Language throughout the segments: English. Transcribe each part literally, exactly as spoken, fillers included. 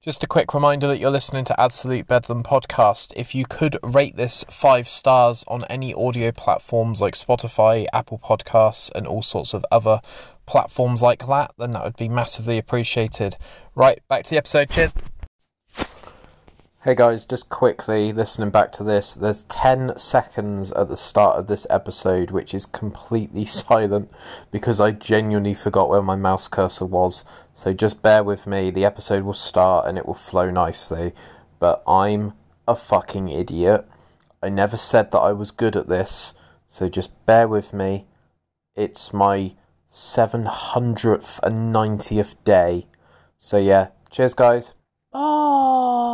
Just a quick reminder that you're listening to Absolute Bedlam Podcast. If you could rate this five stars on any audio platforms like Spotify, Apple Podcasts, and all sorts of other platforms like that, then that would be massively appreciated. Right, back to the episode. Cheers. Hey guys, just quickly listening back to this, there's ten seconds at the start of this episode which is completely silent because I genuinely forgot where my mouse cursor was, so just bear with me. The episode will start and it will flow nicely, but I'm a fucking idiot. I never said that I was good at this, so just bear with me. It's my seven hundred ninetieth day, so yeah, cheers guys. Bye.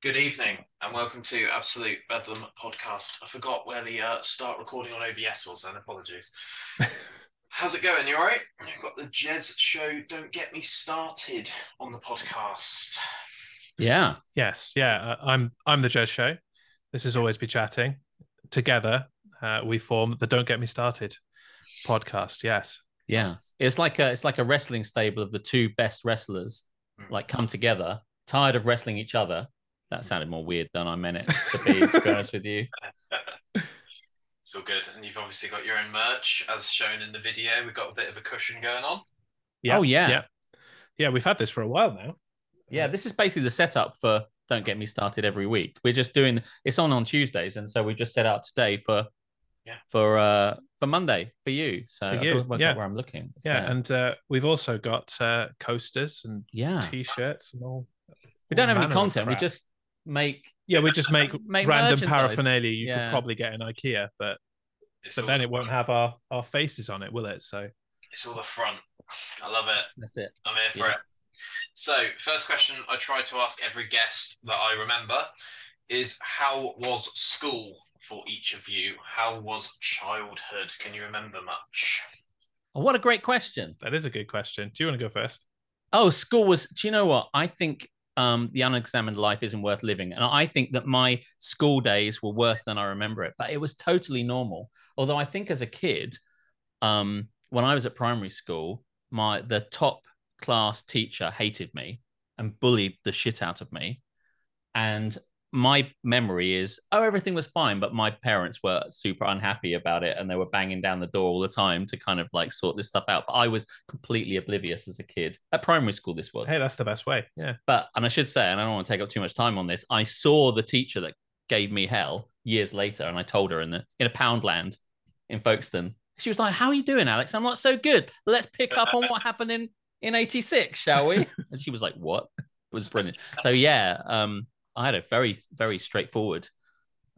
Good evening and welcome to Absolute Bedlam Podcast. I forgot where the uh, start recording on O B S was, then apologies. How's it going? You alright? I've got the Jez Show Don't Get Me Started on the podcast. Yeah. Yes. Yeah. Uh, I'm I'm the Jez Show. This is Always Be Chatting. Together, Uh, we form the Don't Get Me Started podcast. Yes. Yeah. It's like a, it's like a wrestling stable of the two best wrestlers, like, come together, tired of wrestling each other. That sounded more weird than I meant it to be, to be honest with you. It's all good. And you've obviously got your own merch, as shown in the video. We've got a bit of a cushion going on. Yeah. Oh, yeah. Yeah. Yeah, we've had this for a while now. Yeah, this is basically the setup for Don't Get Me Started every week. We're just doing, it's on on Tuesdays, and so we just set out today for Yeah. For uh for Monday for you, so for you. I've got to work yeah. out where I'm looking. It's yeah, there. and uh, we've also got uh, coasters and yeah. t-shirts and all. We don't all have any content. We just make yeah, we just make, make random paraphernalia. You yeah. could probably get in IKEA, but it's but then the it won't have our, our faces on it, will it? So it's all the front. I love it. That's it. I'm here for yeah. it. So first question I try to ask every guest that I remember is, how was school for each of you? How was childhood? Can you remember much? Oh, what a great question. That is a good question. Do you want to go first? Oh, school was, do you know what? I think um, the unexamined life isn't worth living. And I think that my school days were worse than I remember it, but it was totally normal. Although I think as a kid, um, when I was at primary school, my the top class teacher hated me and bullied the shit out of me. And my memory is, oh, everything was fine, but my parents were super unhappy about it and they were banging down the door all the time to kind of like sort this stuff out. But I was completely oblivious as a kid. At primary school, this was. Hey, that's the best way. Yeah. But, and I should say, and I don't want to take up too much time on this, I saw the teacher that gave me hell years later, and I told her in the in a Poundland in Folkestone. She was like, how are you doing, Alex? I'm not so good. Let's pick up on what happened in, in eighty-six, shall we? And she was like, what? It was brilliant. So yeah, um, I had a very, very straightforward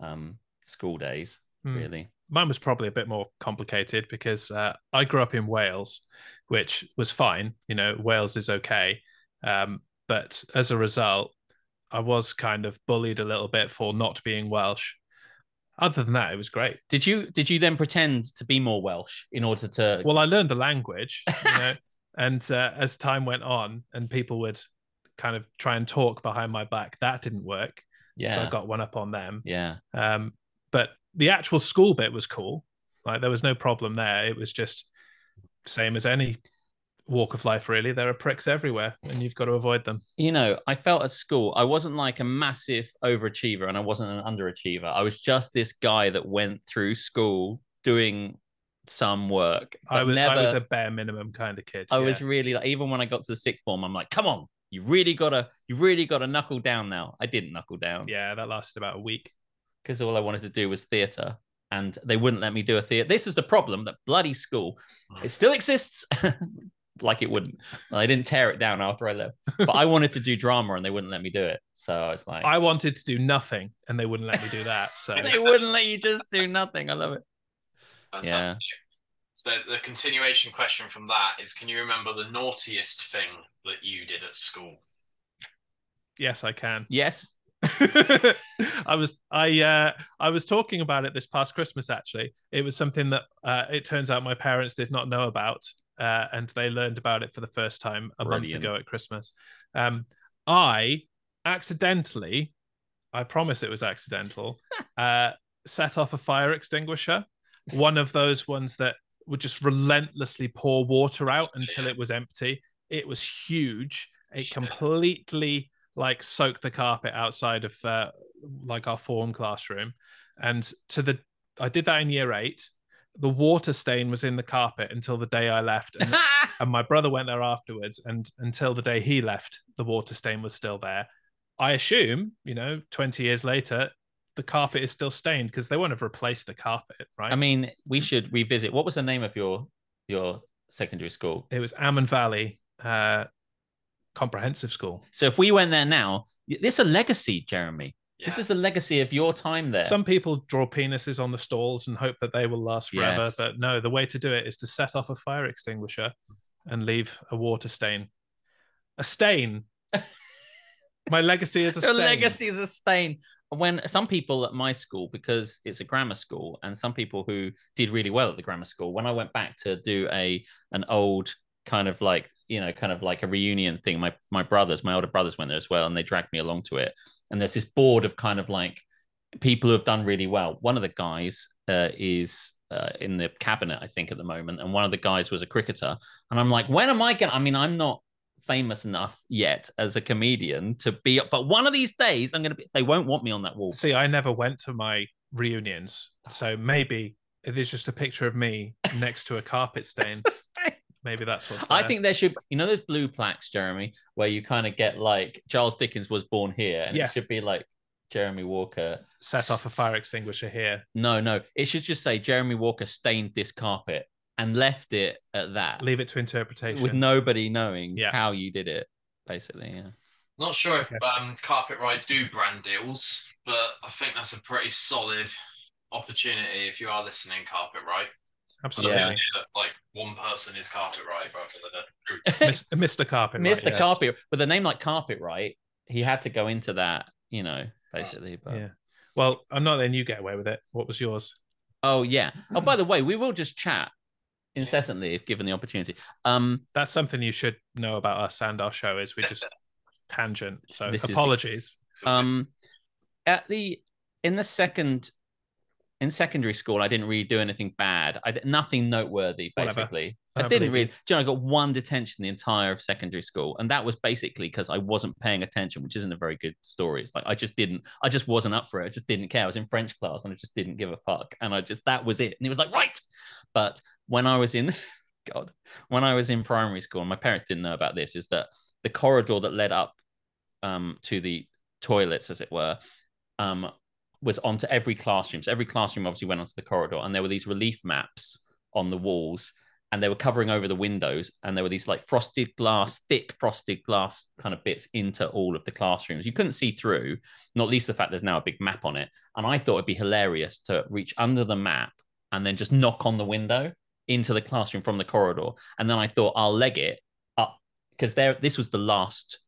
um, school days, mm. really. Mine was probably a bit more complicated because uh, I grew up in Wales, which was fine. You know, Wales is okay. Um, but as a result, I was kind of bullied a little bit for not being Welsh. Other than that, it was great. Did you did you then pretend to be more Welsh in order to... Well, I learned the language, you know, and uh, as time went on and people would... kind of try and talk behind my back. That didn't work. Yeah. So I got one up on them. Yeah. Um, but the actual school bit was cool. Like, there was no problem there. It was just same as any walk of life, really. There are pricks everywhere and you've got to avoid them. You know, I felt at school, I wasn't like a massive overachiever and I wasn't an underachiever. I was just this guy that went through school doing some work. I was, never... I was a bare minimum kind of kid. I yeah. was really, like, even when I got to the sixth form, I'm like, come on. You really gotta, you really gotta knuckle down now. I didn't knuckle down. Yeah, that lasted about a week because all I wanted to do was theatre, and they wouldn't let me do a theatre. This is the problem, that bloody school. It still exists, like it wouldn't. They didn't tear it down after I left, but I wanted to do drama, and they wouldn't let me do it. So I was like, I wanted to do nothing, and they wouldn't let me do that. So they wouldn't let you just do nothing. I love it. Fantastic. Yeah. So the continuation question from that is, can you remember the naughtiest thing that you did at school? Yes, I can. Yes. I was I uh, I was talking about it this past Christmas, actually. It was something that uh, it turns out my parents did not know about, uh, and they learned about it for the first time a Brilliant. month ago at Christmas. Um, I accidentally, I promise it was accidental, uh, set off a fire extinguisher. one of those ones that would just relentlessly pour water out until it was empty. It was huge. It completely like soaked the carpet outside of uh, like our form classroom. And to the, I did that in year eight. The water stain was in the carpet until the day I left. And, and my brother went there afterwards. And until the day he left, the water stain was still there. I assume, you know, twenty years later, the carpet is still stained because they won't have replaced the carpet, right? I mean, we should revisit. What was the name of your your secondary school? It was Ammon Valley uh, Comprehensive School. So if we went there now, this is a legacy, Jeremy. Yeah. This is the legacy of your time there. Some people draw penises on the stalls and hope that they will last forever. Yes. But no, the way to do it is to set off a fire extinguisher and leave a water stain. A stain. My legacy is a stain. Your legacy is a stain. When some people at my school, because it's a grammar school, and some people who did really well at the grammar school, when I went back to do a an old kind of like, you know, kind of like a reunion thing, my my brothers, my older brothers went there as well, and they dragged me along to it. And there's this board of kind of like people who have done really well. One of the guys uh, is uh, in the cabinet, I think, at the moment. And one of the guys was a cricketer. And I'm like, when am I going to, I mean, I'm not famous enough yet as a comedian to be, but one of these days I'm going to be, they won't want me on that wall. See, I never went to my reunions. So maybe it is just a picture of me next to a carpet stain. Maybe that's what's there. I think there should be, you know, those blue plaques, Jeremy, where you kind of get like Charles Dickens was born here, and yes. It should be like Jeremy Walker set off a fire extinguisher here. No, no, it should just say Jeremy Walker stained this carpet and left it at that. Leave it to interpretation with nobody knowing yeah. how you did it, basically. Yeah. Not sure if um, Carpet Right do brand deals, but I think that's a pretty solid opportunity if you are listening, Carpet Right. Absolutely. Yeah. The idea that, like, one person is Carpet Right rather than a Mister Carpet Right. Mister Yeah. Carpet, with a name like Carpet Right, he had to go into that, you know, basically. But yeah. Well, I'm not letting you get away with it. What was yours? Oh yeah. Oh, by the way, we will just chat incessantly if given the opportunity. Um, that's something you should know about us and our show is we just tangent. So apologies. Is, um, at the in the second. In secondary school, I didn't really do anything bad. I nothing noteworthy, basically. I, I didn't really. Do you know, I got one detention the entire of secondary school, and that was basically because I wasn't paying attention, which isn't a very good story. It's like I just didn't. I just wasn't up for it. I just didn't care. I was in French class, and I just didn't give a fuck. And I just that was it. And it was like right. But when I was in, God, when I was in primary school, and my parents didn't know about this, is that the corridor that led up um, to the toilets, as it were, um. was onto every classroom. So every classroom obviously went onto the corridor, and there were these relief maps on the walls, and they were covering over the windows, and there were these like frosted glass, thick frosted glass kind of bits into all of the classrooms. You couldn't see through, not least the fact there's now a big map on it. And I thought it'd be hilarious to reach under the map and then just knock on the window into the classroom from the corridor. And then I thought I'll leg it up because there, this was the last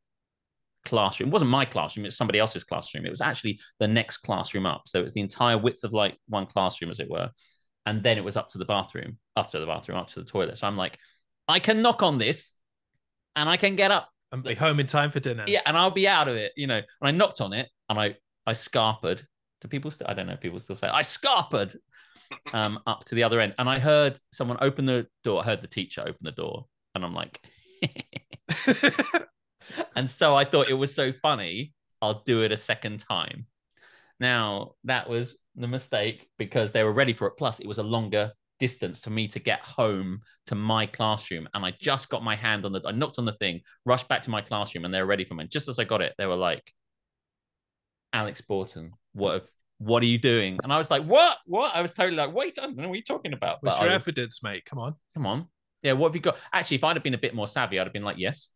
classroom. It wasn't my classroom, it's somebody else's classroom. It was actually the next classroom up, so it's the entire width of like one classroom, as it were, and then it was up to the bathroom, after the bathroom up to the toilet. So I'm like, I can knock on this and I can get up and be home in time for dinner, yeah, and I'll be out of it, you know. And I knocked on it and I I scarpered. Do people still I don't know if people still say I scarpered um up to the other end, and I heard someone open the door. I heard the teacher open the door, and I'm like and so I thought it was so funny, I'll do it a second time. Now, that was the mistake because they were ready for it. Plus, it was a longer distance for me to get home to my classroom. And I just got my hand on the... I knocked on the thing, rushed back to my classroom, and they were ready for me. And just as I got it, they were like, Alex Borton, what if, what are you doing? And I was like, what? What? I was totally like, wait, I don't know what you're talking about. What's your was, evidence, mate? Come on. Come on. Yeah, what have you got? Actually, if I'd have been a bit more savvy, I'd have been like, yes.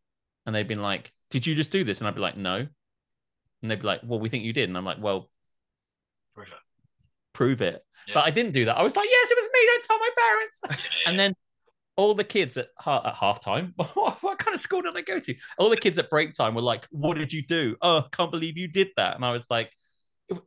And they'd been like, did you just do this? And I'd be like, no. And they'd be like, well, we think you did. And I'm like, well, prove it. Prove it. Yeah. But I didn't do that. I was like, yes, it was me. Don't tell my parents. Yeah, yeah. And then all the kids at, at half time, what kind of school did I go to? All the kids at break time were like, what did you do? Oh, can't believe you did that. And I was like,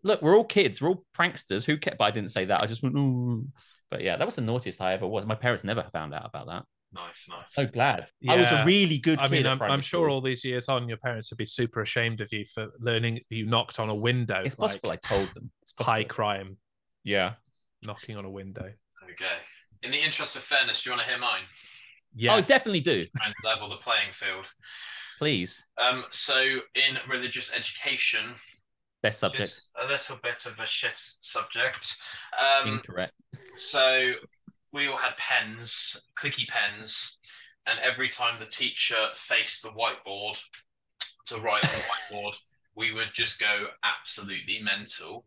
look, we're all kids. We're all pranksters. Who cares? But I didn't say that. I just went, ooh. But yeah, that was the naughtiest I ever was. My parents never found out about that. Nice, nice. So glad. Yeah. I was a really good kid. I mean, I'm, I'm sure all these years on, your parents would be super ashamed of you for learning you knocked on a window. It's like, possible I told them. It's high crime. Yeah. Knocking on a window. In the interest of fairness, do you want to hear mine? Yes. Oh, definitely do. And level the playing field. Please. Um, so in religious education... Best subject. It's a little bit of a shit subject. Um, Incorrect. So we all had pens, clicky pens, and every time the teacher faced the whiteboard to write on the whiteboard, we would just go absolutely mental.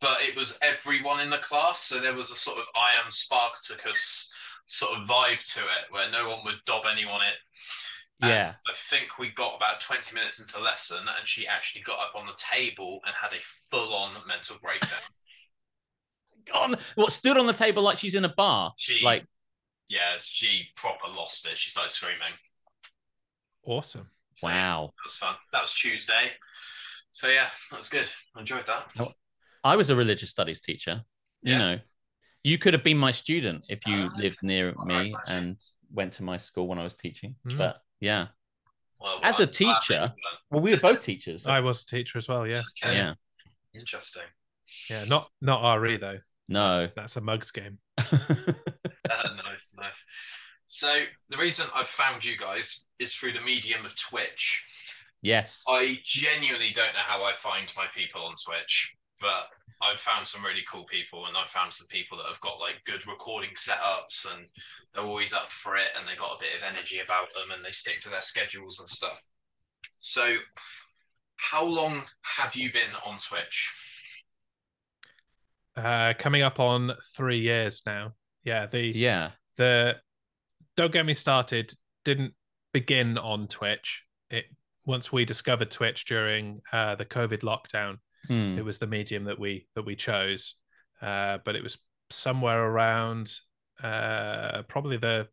But it was everyone in the class, so there was a sort of I am Spartacus sort of vibe to it, where no one would dob anyone in. Yeah. And I think we got about twenty minutes into lesson, and she actually got up on the table and had a full-on mental breakdown. God, what, stood on the table like she's in a bar? She, like, yeah, she proper lost it. She started screaming. Awesome. So, wow. That was fun. That was Tuesday. So, yeah, that was good. I enjoyed that. Oh. I was a religious studies teacher. You yeah. know, you could have been my student if you uh, lived near well, me and went to my school when I was teaching. Mm. But yeah, well, well, as a teacher, well, we were both teachers. So. I was a teacher as well. Yeah, okay. yeah, interesting. Yeah, not not R E though. No, that's a mugs game. uh, nice, nice. So the reason I found you guys is through the medium of Twitch. Yes, I genuinely don't know how I find my people on Twitch. But I've found some really cool people, and I've found some people that have got like good recording setups, and they're always up for it, and they got a bit of energy about them, and they stick to their schedules and stuff. So, how long have you been on Twitch? Uh, coming up on three years now. Yeah. The yeah the Don't Get Me Started didn't begin on Twitch. It once we discovered Twitch during uh, the COVID lockdown. Hmm. It was the medium that we that we chose, uh, but it was somewhere around uh, probably the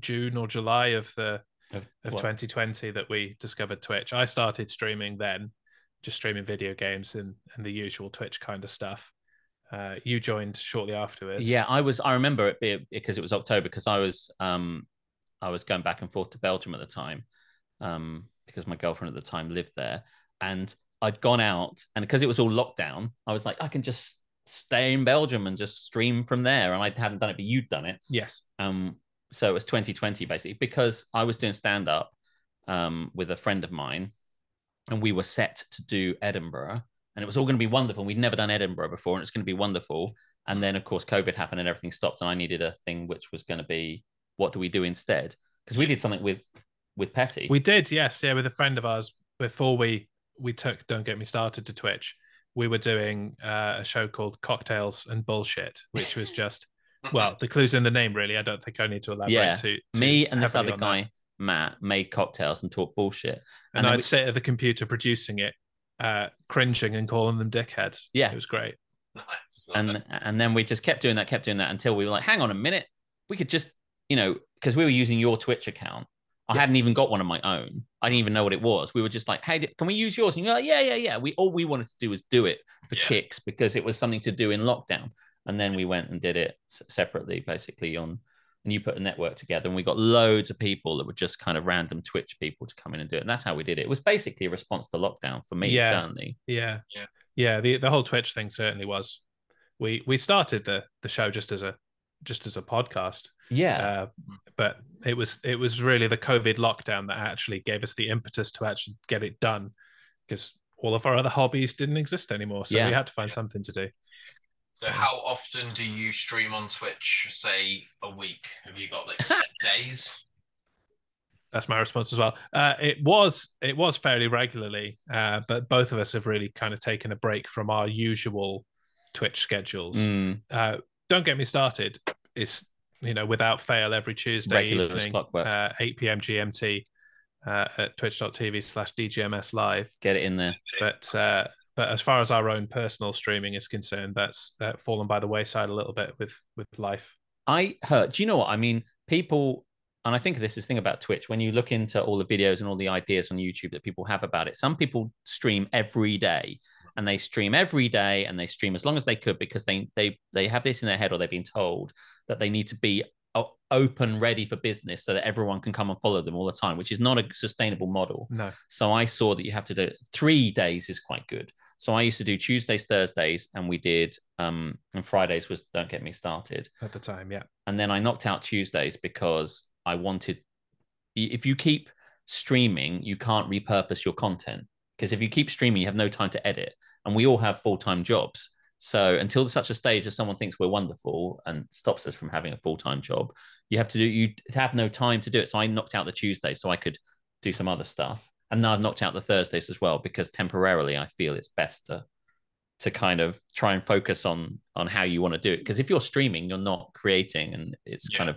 June or July of the of, of twenty twenty that we discovered Twitch. I started streaming then, just streaming video games and and the usual Twitch kind of stuff. Uh, you joined shortly afterwards. Yeah, I was. I remember it be, because it was October, because I was um I was going back and forth to Belgium at the time, um because my girlfriend at the time lived there, and I'd gone out, and because it was all lockdown, I was like, I can just stay in Belgium and just stream from there. And I hadn't done it, but you'd done it. Yes. Um. So it was twenty twenty, basically, because I was doing stand-up um, with a friend of mine, and we were set to do Edinburgh, and it was all going to be wonderful. We'd never done Edinburgh before, and it's going to be wonderful. And then, of course, COVID happened and everything stopped, and I needed a thing which was going to be, what do we do instead? Because we did something with, with Petty. We did, yes. Yeah, with a friend of ours before we... we took Don't Get Me Started to Twitch. We were doing uh, a show called Cocktails and Bullshit, which was just, well, the clue's in the name, really. I don't think I need to elaborate yeah. too, too Me and this other guy, that. Matt, made cocktails and talked bullshit. And, and I'd we... sit at the computer producing it, uh, cringing and calling them dickheads. Yeah. It was great. Nice. And and then we just kept doing that, kept doing that until we were like, hang on a minute. We could just, you know, because we were using your Twitch account. I yes. hadn't even got one of my own. I didn't even know what it was. We were just like, hey, can we use yours? And you're like, yeah, yeah, yeah. We all we wanted to do was do it for yeah. kicks, because it was something to do in lockdown. And then we went and did it separately, basically, on, and you put a network together, and we got loads of people that were just kind of random Twitch people to come in and do it. And that's how we did it. It was basically a response to lockdown for me, yeah. certainly. Yeah. Yeah. Yeah. The the whole Twitch thing certainly was. We we started the the show just as a just as a podcast. Yeah. Uh, but it was it was really the COVID lockdown that actually gave us the impetus to actually get it done, because all of our other hobbies didn't exist anymore. So yeah. we had to find yeah. something to do. So how often do you stream on Twitch, say a week? Have you got like set days? That's my response as well. Uh, it was it was fairly regularly, uh, but both of us have really kind of taken a break from our usual Twitch schedules. Mm. Uh, Don't Get Me Started is, you know, without fail every Tuesday regular evening, uh, eight p m G M T uh, at twitch dot t v slash D G M S live. Get it in there. But uh, but as far as our own personal streaming is concerned, that's uh, fallen by the wayside a little bit with with life. I heard. Do you know what I mean? People, and I think this is the thing about Twitch. When you look into all the videos and all the ideas on YouTube that people have about it, some people stream every day. And they stream every day, and they stream as long as they could, because they they they have this in their head, or they've been told that they need to be open, ready for business, so that everyone can come and follow them all the time, which is not a sustainable model. No. So I saw that you have to do three days is quite good. So I used to do Tuesdays, Thursdays, and we did, um, and Fridays was Don't Get Me Started. At the time, yeah. And then I knocked out Tuesdays because I wanted, if you keep streaming, you can't repurpose your content. Because if you keep streaming, you have no time to edit. And we all have full-time jobs. So until such a stage as someone thinks we're wonderful and stops us from having a full-time job, you have to do, you have no time to do it. So I knocked out the Tuesday so I could do some other stuff. And now I've knocked out the Thursdays as well, because temporarily I feel it's best to, to kind of try and focus on, on how you want to do it. Because if you're streaming, you're not creating, and it's yeah. kind of,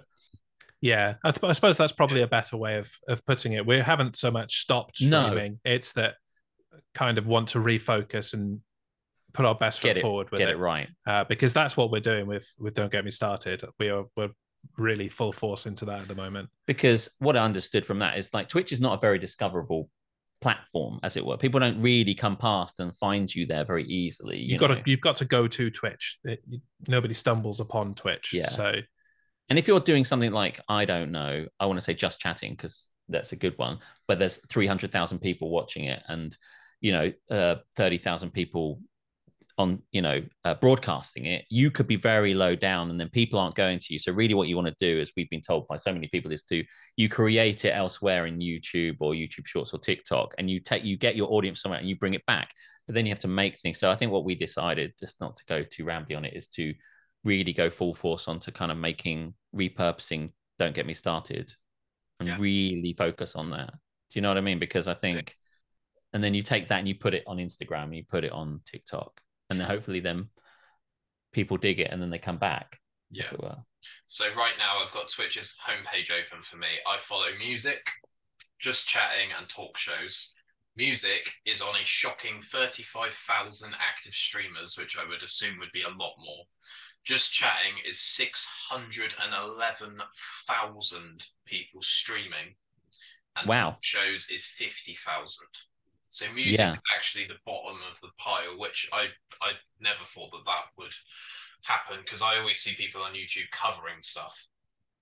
yeah, I, th- I suppose that's probably a better way of, of putting it. We haven't so much stopped streaming. No. It's that kind of want to refocus and put our best foot forward with it. Get it right, uh, because that's what we're doing with with Don't Get Me Started. We are we're really full force into that at the moment. Because what I understood from that is like Twitch is not a very discoverable platform, as it were. People don't really come past and find you there very easily. You you've know? got to you've got to go to Twitch. It, you, nobody stumbles upon Twitch. Yeah. So, and if you're doing something like I don't know, I want to say Just Chatting because that's a good one. But there's three hundred thousand people watching it, and you know, uh, thirty thousand people on, you know, uh, broadcasting it, you could be very low down and then people aren't going to you. So really what you want to do, as we've been told by so many people, is to you create it elsewhere in YouTube or YouTube Shorts or TikTok, and you take you get your audience somewhere and you bring it back. But then you have to make things. So I think what we decided, just not to go too rambly on it, is to really go full force onto kind of making, repurposing Don't Get Me Started and yeah. really focus on that. Do you know what I mean? Because I think, and then you take that and you put it on Instagram and you put it on TikTok. And then hopefully then people dig it and then they come back. Yeah. So right now I've got Twitch's homepage open for me. I follow music, Just Chatting, and talk shows. Music is on a shocking thirty-five thousand active streamers, which I would assume would be a lot more. Just Chatting is six hundred eleven thousand people streaming. And wow. Talk shows is fifty thousand. So music yeah. is actually the bottom of the pile, which I, I never thought that that would happen, because I always see people on YouTube covering stuff,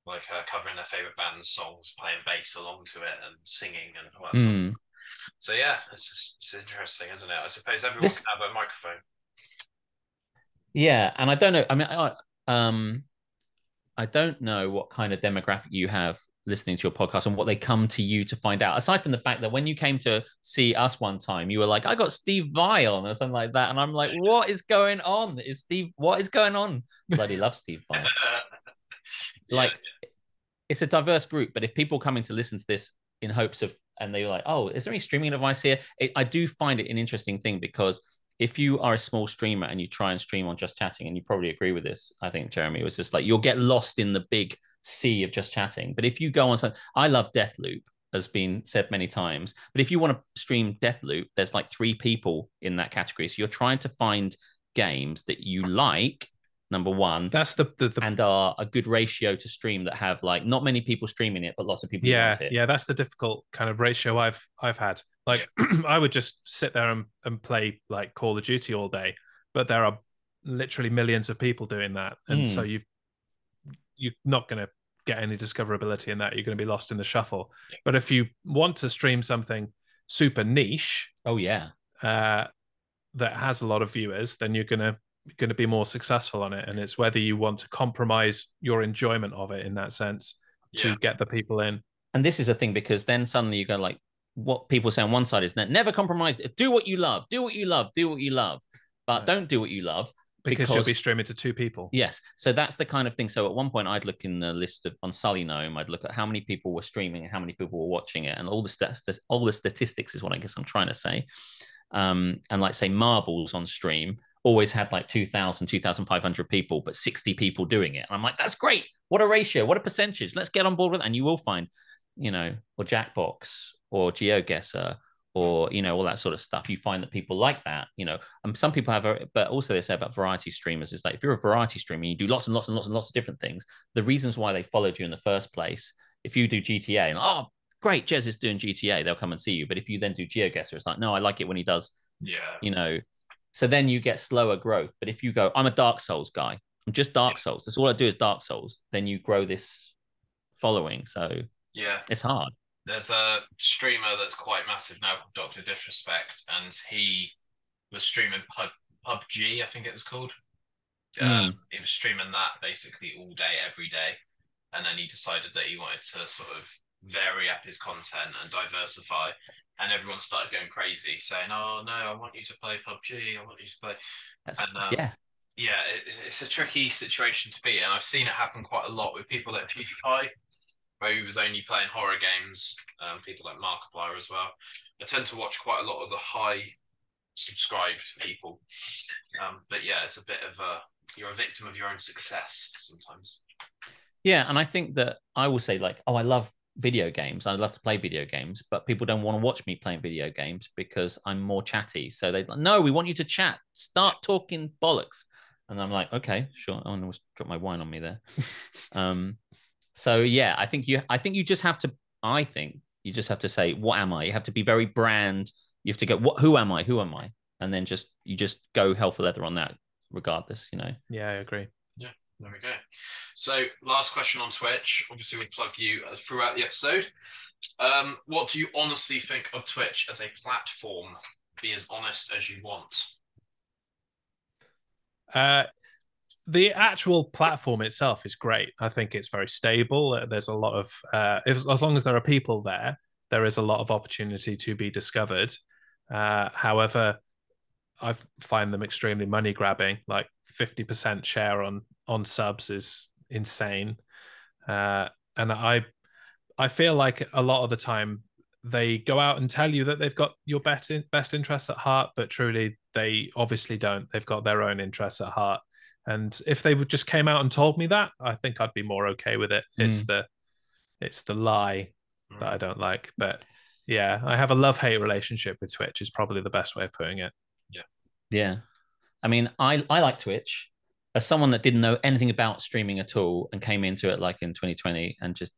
like uh, covering their favourite band's songs, playing bass along to it and singing and all that mm. sort of stuff. So yeah, it's, just, it's interesting, isn't it? I suppose everyone this... can have a microphone. Yeah, and I don't know, I mean, I, um, I don't know what kind of demographic you have listening to your podcast and what they come to you to find out, aside from the fact that when you came to see us one time, you were like, I got Steve Vai on or something like that, and I'm like, what is going on? Is Steve, what is going on? Bloody love Steve Vai. Like yeah. It's a diverse group, but if people coming to listen to this in hopes of, and they were like, oh, is there any streaming advice here, it, I do find it an interesting thing, because if you are a small streamer and you try and stream on Just Chatting, and you probably agree with this, I think, Jeremy, it was just like you'll get lost in the big sea of Just Chatting. But if you go on something, I love Deathloop, has been said many times, but if you want to stream Deathloop, there's like three people in that category. So you're trying to find games that you like, number one, that's the, the, the... and are a good ratio to stream, that have like not many people streaming it, but lots of people yeah want it. Yeah, that's the difficult kind of ratio I've I've had. Like I would just sit there and, and play like Call of Duty all day, but there are literally millions of people doing that, and mm. so you've you're not going to get any discoverability in that. You're going to be lost in the shuffle. Yeah. But if you want to stream something super niche, oh yeah, uh, that has a lot of viewers, then you're going to going to be more successful on it. And it's whether you want to compromise your enjoyment of it in that sense yeah. to get the people in. And this is a thing, because then suddenly you go like, what people say on one side is never compromise. Do what you love. Do what you love. Do what you love. But right. don't do what you love. Because, because you'll be streaming to two people. Yes. So that's the kind of thing. So at one point I'd look in the list of, on Sully Gnome, I'd look at how many people were streaming and how many people were watching it. And all the stats, all the statistics is what I guess I'm trying to say. Um, and like say Marbles on stream always had like two thousand, twenty-five hundred people, but sixty people doing it. And I'm like, that's great. What a ratio, what a percentage. Let's get on board with it. And you will find, you know, or Jackbox or GeoGuessr, or, you know, all that sort of stuff. You find that people like that, you know, and some people have, a, but also they say about variety streamers is like, if you're a variety streamer, you do lots and lots and lots and lots of different things. The reasons why they followed you in the first place, if you do G T A and, oh, great, Jez is doing G T A, they'll come and see you. But if you then do GeoGuessr, it's like, no, I like it when he does, yeah, you know, so then you get slower growth. But if you go, I'm a Dark Souls guy, I'm just Dark yeah. Souls, that's all I do is Dark Souls, then you grow this following. So yeah, it's hard. There's a streamer that's quite massive now, Doctor Disrespect, and he was streaming P U B G, I think it was called. Mm. Um, he was streaming that basically all day, every day. And then he decided that he wanted to sort of vary up his content and diversify. And everyone started going crazy, saying, oh, no, I want you to play P U B G. I want you to play... That's, and, um, yeah. Yeah, it, it's a tricky situation to be in. I've seen it happen quite a lot with people like PewDiePie, where he was only playing horror games, um, people like Markiplier as well. I tend to watch quite a lot of the high subscribed people. Um, but yeah, it's a bit of a... You're a victim of your own success sometimes. Yeah, and I think that I will say, like, oh, I love video games. I love to play video games, but people don't want to watch me playing video games because I'm more chatty. So they like, no, we want you to chat. Start talking bollocks. And I'm like, okay, sure. I almost dropped my wine on me there. um, so yeah, I think you. I think you just have to. I think you just have to say, what am I? You have to be very brand. You have to go, what? Who am I? Who am I? And then just you just go hell for leather on that, regardless. You know. Yeah, I agree. Yeah. There we go. So last question on Twitch. Obviously, we plug you throughout the episode. Um, what do you honestly think of Twitch as a platform? Be as honest as you want. Uh, the actual platform itself is great. I think it's very stable. There's a lot of, uh, if, as long as there are people there, there is a lot of opportunity to be discovered. Uh, however, I find them extremely money grabbing, like fifty percent share on on subs is insane. Uh, and I I feel like a lot of the time they go out and tell you that they've got your best, in, best interests at heart, but truly they obviously don't. They've got their own interests at heart. And if they would just came out and told me that, I think I'd be more okay with it. Mm. It's the it's the lie mm. that I don't like. But yeah, I have a love-hate relationship with Twitch is probably the best way of putting it. Yeah. Yeah. I mean, I, I like Twitch. As someone that didn't know anything about streaming at all and came into it like in twenty twenty and just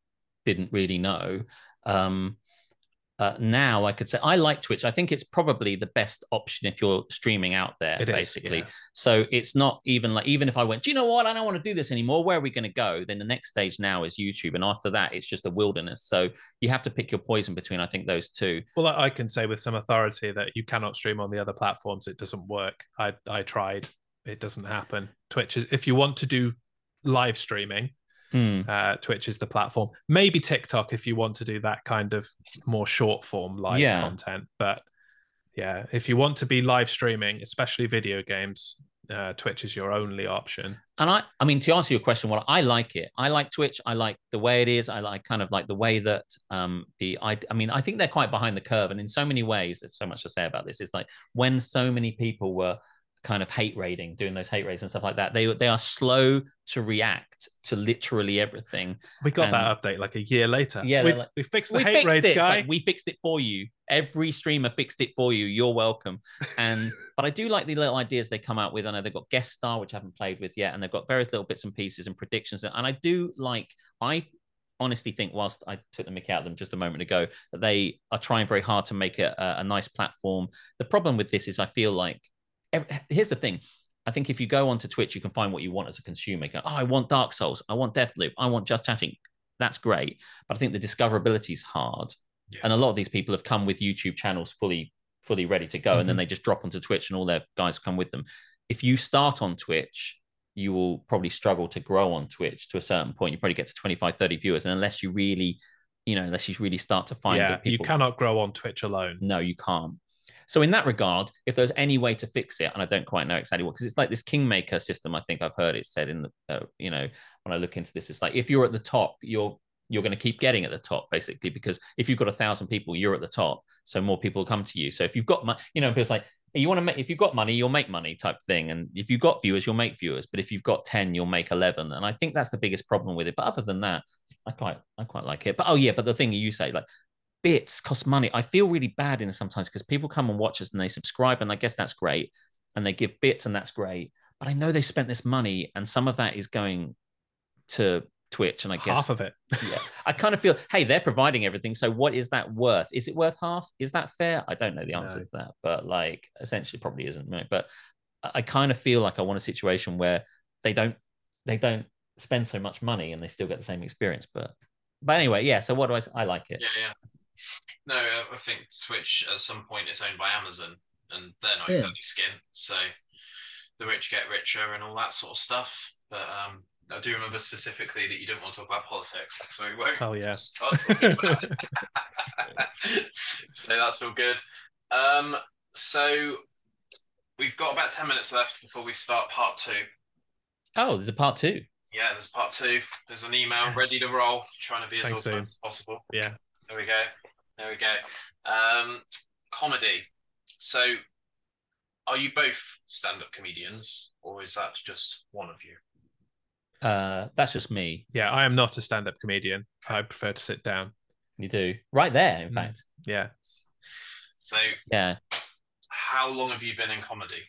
didn't really know, um, uh, now I could say I like Twitch. I think it's probably the best option if you're streaming out there, it basically. Is, yeah. So it's not even like, even if I went, do you know what? I don't want to do this anymore. Where are we going to go? Then the next stage now is YouTube. And after that, it's just a wilderness. So you have to pick your poison between, I think, those two. Well, I can say with some authority that you cannot stream on the other platforms. It doesn't work. I I tried. It doesn't happen. Twitch is, if you want to do live streaming, mm. uh, Twitch is the platform. Maybe TikTok if you want to do that kind of more short form live yeah. content. But yeah, if you want to be live streaming, especially video games, uh, Twitch is your only option. And I, I mean, to answer your question, well, I like it. I like Twitch. I like the way it is. I like kind of like the way that um, the, I, I mean, I think they're quite behind the curve. And in so many ways, there's so much to say about this. It's like when so many people were kind of hate raiding, doing those hate raids and stuff like that. They they are slow to react to literally everything. We got and, that update like a year later. Yeah, we, like, we fixed the we hate fixed raids, it. guy. Like, we fixed it for you. Every streamer fixed it for you. You're welcome. And but I do like the little ideas they come out with. I know they've got Guest Star, which I haven't played with yet, and they've got various little bits and pieces and predictions. And I do like. I honestly think, whilst I took the mick out of them just a moment ago, that they are trying very hard to make a, a, a nice platform. The problem with this is, I feel like. Here's the thing. I think if you go onto Twitch, you can find what you want as a consumer. You go, oh, I want Dark Souls. I want Deathloop. I want Just Chatting. That's great. But I think the discoverability is hard. Yeah. And a lot of these people have come with YouTube channels fully, fully ready to go. Mm-hmm. And then they just drop onto Twitch and all their guys come with them. If you start on Twitch, you will probably struggle to grow on Twitch to a certain point. You probably get to twenty-five, thirty viewers. And unless you really, you know, unless you really start to find yeah, that people... You cannot grow on Twitch alone. No, you can't. So in that regard, if there's any way to fix it, and I don't quite know exactly what, because it's like this kingmaker system. I think I've heard it said in the, uh, you know, when I look into this, it's like if you're at the top, you're you're going to keep getting at the top basically, because if you've got a thousand people, you're at the top, so more people come to you. So if you've got, you know, it's like you want to make, if you've got money, you'll make money type thing, and if you've got viewers, you'll make viewers. But if you've got ten, you'll make eleven, and I think that's the biggest problem with it. But other than that, I quite I quite like it. But oh yeah, but the thing you say like. Bits cost money. I feel really bad in sometimes because people come and watch us and they subscribe, and I guess that's great, and they give bits, and that's great. But I know they spent this money, and some of that is going to Twitch, and I guess half of it. Yeah, I kind of feel, hey, they're providing everything, so what is that worth? Is it worth half? Is that fair? I don't know the answer no. to that, but like essentially probably isn't, right? But I kind of feel like I want a situation where they don't they don't spend so much money and they still get the same experience. But but anyway, yeah. So what do I? I like it. Yeah, yeah. No, I think Twitch at some point is owned by Amazon, and they're not yeah. exactly skin. So the rich get richer and all that sort of stuff. But um, I do remember specifically that you didn't want to talk about politics, so we won't oh, yeah. start talking about it. So that's all good. Um, so we've got about ten minutes left before we start part two. Oh, there's a part two. Yeah, there's part two. There's an email ready to roll, trying to be as organized as possible. Yeah. There we go. There we go. Um, comedy. So are you both stand-up comedians, or is that just one of you? Uh, that's just me. Yeah, I am not a stand-up comedian. I prefer to sit down. You do? Right there, in mm. fact. Yeah. So yeah. How long have you been in comedy?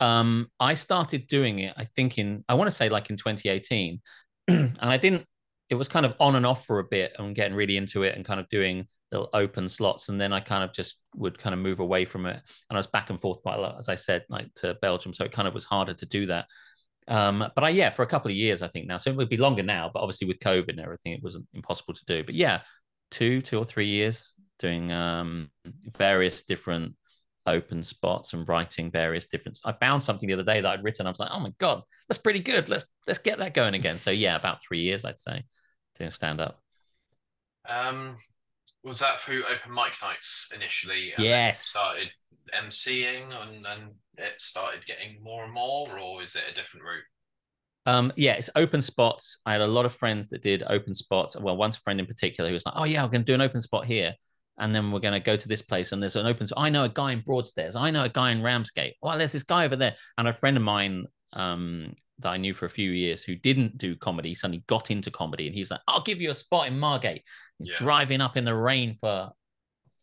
Um, I started doing it, I think in, I want to say like in twenty eighteen. And I didn't, it was kind of on and off for a bit and getting really into it and kind of doing little open slots. And then I kind of just would kind of move away from it. And I was back and forth quite a lot, as I said, like to Belgium. So it kind of was harder to do that. Um, but I, yeah, for a couple of years, I think now. So it would be longer now, but obviously with COVID and everything, it was impossible to do. But yeah, two, two or three years doing um, various different open spots and writing various different. I found something the other day that I'd written. I was like, oh my God, that's pretty good. Let's let's get that going again. So yeah, about three years, I'd say, doing stand up. Um, was that through open mic nights initially? And yes. Started emceeing and then it started getting more and more, or is it a different route? Um, yeah, it's open spots. I had a lot of friends that did open spots. Well, one friend in particular who was like, oh yeah, I'm going to do an open spot here. And then we're going to go to this place and there's an open. So I know a guy in Broadstairs. I know a guy in Ramsgate. Oh, there's this guy over there. And a friend of mine um, that I knew for a few years who didn't do comedy suddenly got into comedy. And he's like, I'll give you a spot in Margate. Yeah. Driving up in the rain for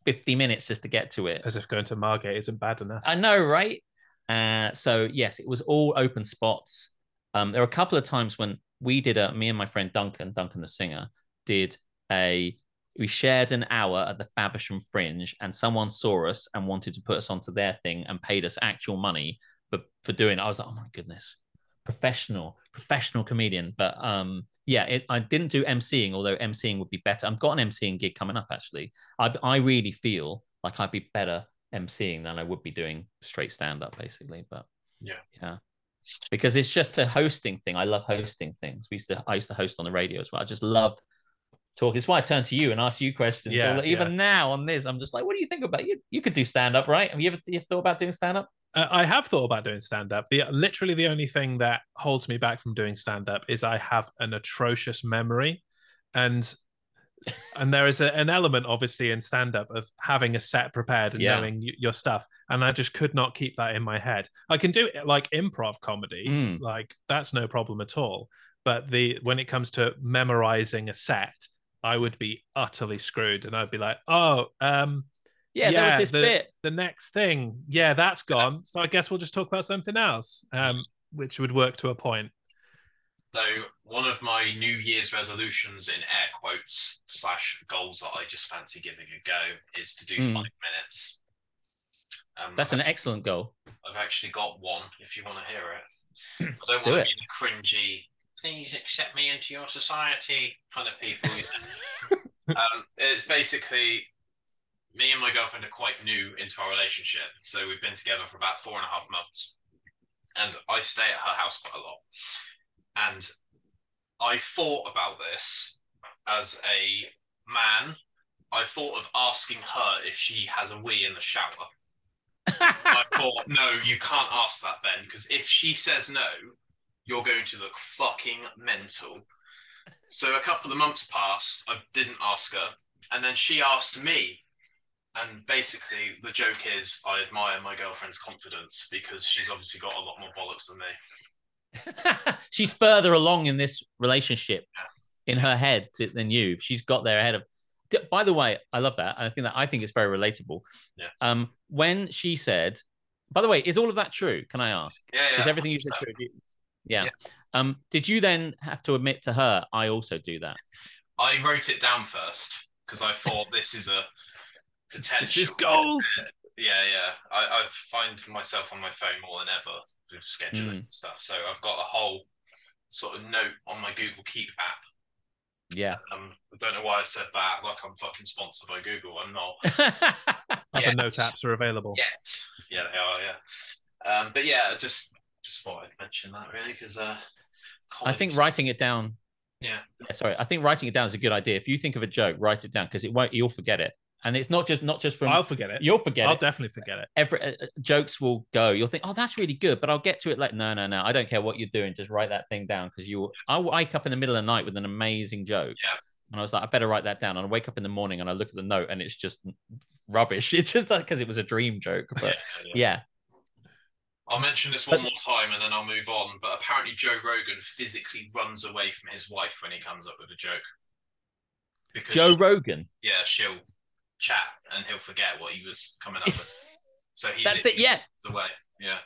fifty minutes just to get to it. As if going to Margate isn't bad enough. I know, right? Uh, so, yes, it was all open spots. Um, there were a couple of times when we did a, me and my friend Duncan, Duncan the singer, did a... We shared an hour at the Faversham Fringe and someone saw us and wanted to put us onto their thing and paid us actual money for, for doing it. I was like, oh my goodness, professional, professional comedian. But um, yeah, it, I didn't do emceeing, although emceeing would be better. I've got an emceeing gig coming up, actually. I, I really feel like I'd be better emceeing than I would be doing straight stand-up, basically. But yeah, yeah, because it's just the hosting thing. I love hosting things. We used to, I used to host on the radio as well. I just love talk. It's why I turn to you and ask you questions. Yeah, so even yeah. now on this, I'm just like, what do you think about you? You could do stand up, right? Have you ever you've thought about doing stand up? Uh, I have thought about doing stand up. The literally the only thing that holds me back from doing stand up is I have an atrocious memory, and and there is a, an element obviously in stand up of having a set prepared and yeah. knowing your stuff, and I just could not keep that in my head. I can do it like improv comedy, mm. like that's no problem at all. But the when it comes to memorizing a set, I would be utterly screwed, and I'd be like, "Oh, um, yeah, yeah there was this the, bit. The next thing, yeah, that's gone. So I guess we'll just talk about something else," um, which would work to a point. So one of my New Year's resolutions, in air quotes slash goals, that I just fancy giving a go is to do mm. five minutes. Um, that's an excellent goal. I've actually got one. If you want to hear it, I don't do want to it. be the cringy. Please accept me into your society kind of people, you know? um, it's basically me and my girlfriend are quite new into our relationship, so we've been together for about four and a half months and I stay at her house quite a lot, and I thought about this as a man. I thought of asking her if she has a wee in the shower. I thought, no, you can't ask that, Ben, because if she says no, you're going to look fucking mental. So a couple of months passed, I didn't ask her, and then she asked me. And basically, the joke is I admire my girlfriend's confidence because she's obviously got a lot more bollocks than me. She's further along in this relationship yeah. in her head than you. She's got there ahead of... By the way, I love that. I think that I think it's very relatable. Yeah. Um, when she said... By the way, is all of that true? Can I ask? Yeah, yeah. Is everything you said true? Yeah. yeah. Um, did you then have to admit to her, I also do that? I wrote it down first because I thought this is a potential. This is gold. Yeah, yeah. I, I find myself on my phone more than ever with scheduling mm. and stuff. So I've got a whole sort of note on my Google Keep app. Yeah. Um, I don't know why I said that. Like I'm fucking sponsored by Google. I'm not. Other yet. No-taps are available. Yet. Yeah, they are, yeah. Um, but yeah, I just, just thought I'd mention that, really, because... Uh, I think writing it down... Yeah. yeah. Sorry, I think writing it down is a good idea. If you think of a joke, write it down, because it won't. You'll forget it. And it's not just not just from... I'll forget it. You'll forget I'll it. I'll definitely forget it. Every uh, Jokes will go. You'll think, oh, that's really good, but I'll get to it later. No, no, no. I don't care what you're doing. Just write that thing down, because you'll... I wake up in the middle of the night with an amazing joke. Yeah. And I was like, I better write that down. And I wake up in the morning and I look at the note and it's just rubbish. It's just like, because it was a dream joke. But yeah, yeah. yeah. I'll mention this one but, more time and then I'll move on. But apparently Joe Rogan physically runs away from his wife when he comes up with a joke. Because Joe Rogan? Yeah, she'll chat and he'll forget what he was coming up with. So he That's it, yeah. runs away. Yeah.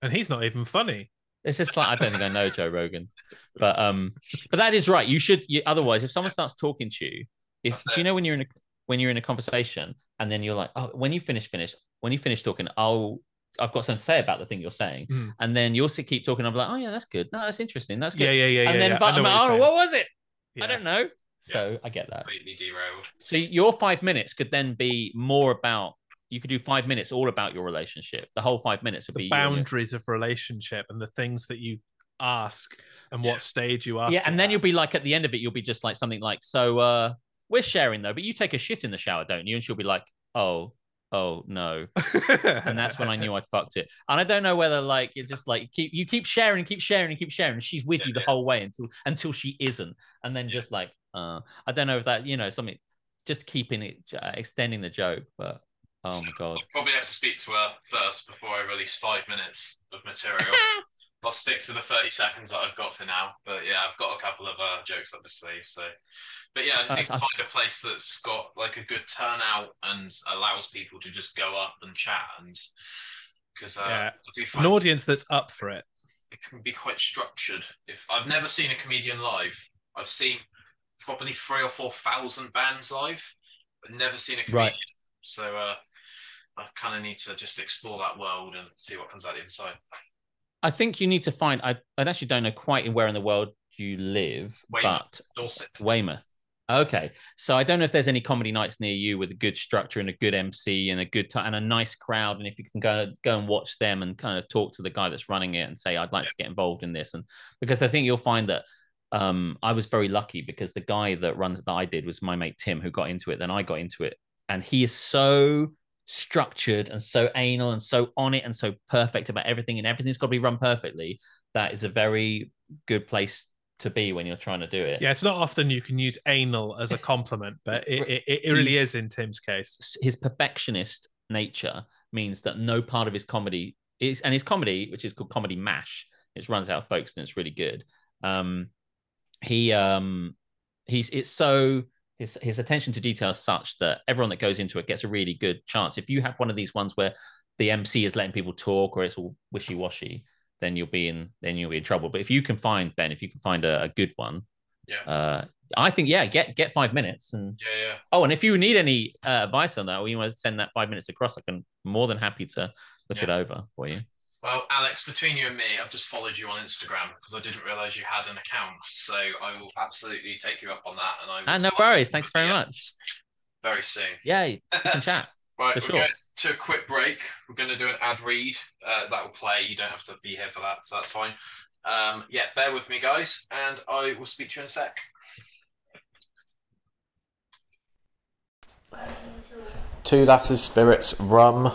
And he's not even funny. It's just like, I don't think I know Joe Rogan, but um, but that is right. You should. You, otherwise, if someone starts talking to you, if do you know when you're in a when you're in a conversation, and then you're like, oh, when you finish, finish when you finish talking, I'll I've got something to say about the thing you're saying, mm. and then you'll keep talking. I'm like, oh yeah, that's good. No, that's interesting. That's good. Yeah, yeah, yeah. And yeah, then, yeah. but I'm like, oh, saying. What was it? Yeah. I don't know. So yeah. I get that. Completely derailed. So your five minutes could then be more about. You could do five minutes all about your relationship. The whole five minutes would be the boundaries of relationship and the things that you ask and yeah. what stage you ask. Yeah, and then you'll be like, at the end of it, you'll be just like something like, so uh, we're sharing though, but you take a shit in the shower, don't you? And she'll be like, oh, oh no. And that's when I knew I'd fucked it. And I don't know whether like, you're just like, you keep, you keep sharing, keep sharing, and keep sharing. And she's with yeah, you the yeah. whole way until, until she isn't. And then yeah. just like, uh, I don't know if that, you know, something, just keeping it, uh, extending the joke, but. Oh my God. I'll probably have to speak to her first before I release five minutes of material. I'll stick to the thirty seconds that I've got for now. But yeah, I've got a couple of uh, jokes up my sleeve. So, but yeah, I just need to find a place that's got like a good turnout and allows people to just go up and chat. And because uh, yeah. I do find an audience that's up for it. It can be quite structured. If I've never seen a comedian live, I've seen probably three or four thousand bands live, but never seen a comedian. Right. So, uh, I kind of need to just explore that world and see what comes out the inside. I think you need to find... I, I actually don't know quite where in the world you live, Weymouth, but... Dorset. Weymouth. Okay. So I don't know if there's any comedy nights near you with a good structure and a good M C and a good time and a nice crowd. And if you can go, go and watch them and kind of talk to the guy that's running it and say, I'd like yeah. to get involved in this. And because I think you'll find that um, I was very lucky because the guy that runs that I did was my mate Tim, who got into it. Then I got into it. And he is so... structured and so anal and so on it and so perfect about everything, and everything's got to be run perfectly. That is a very good place to be when you're trying to do it. Yeah, it's not often you can use anal as a compliment, but it, it, it, it really is in Tim's case. His perfectionist nature means that no part of his comedy is, and his comedy, which is called Comedy Mash, it runs out of Folkestone, and it's really good. Um, he um, he's it's so. His, his attention to detail is such that everyone that goes into it gets a really good chance. If you have one of these ones where the M C is letting people talk or it's all wishy-washy, then you'll be in then you'll be in trouble. But if you can find, Ben, if you can find a, a good one, yeah, uh, I think, yeah, get get five minutes. And yeah, yeah. Oh, and if you need any uh, advice on that or you want to send that five minutes across, I can more than happy to look yeah. it over for you. Well, Alex, between you and me, I've just followed you on Instagram because I didn't realise you had an account. So I will absolutely take you up on that. And I will ah, no worries. Thanks very much. Very soon. Yeah, you can chat. Right, we're sure. going to a quick break. We're going to do an ad read. Uh, that will play. You don't have to be here for that, so that's fine. Um, yeah, bear with me, guys, and I will speak to you in a sec. Two Lasses Spirits Rum.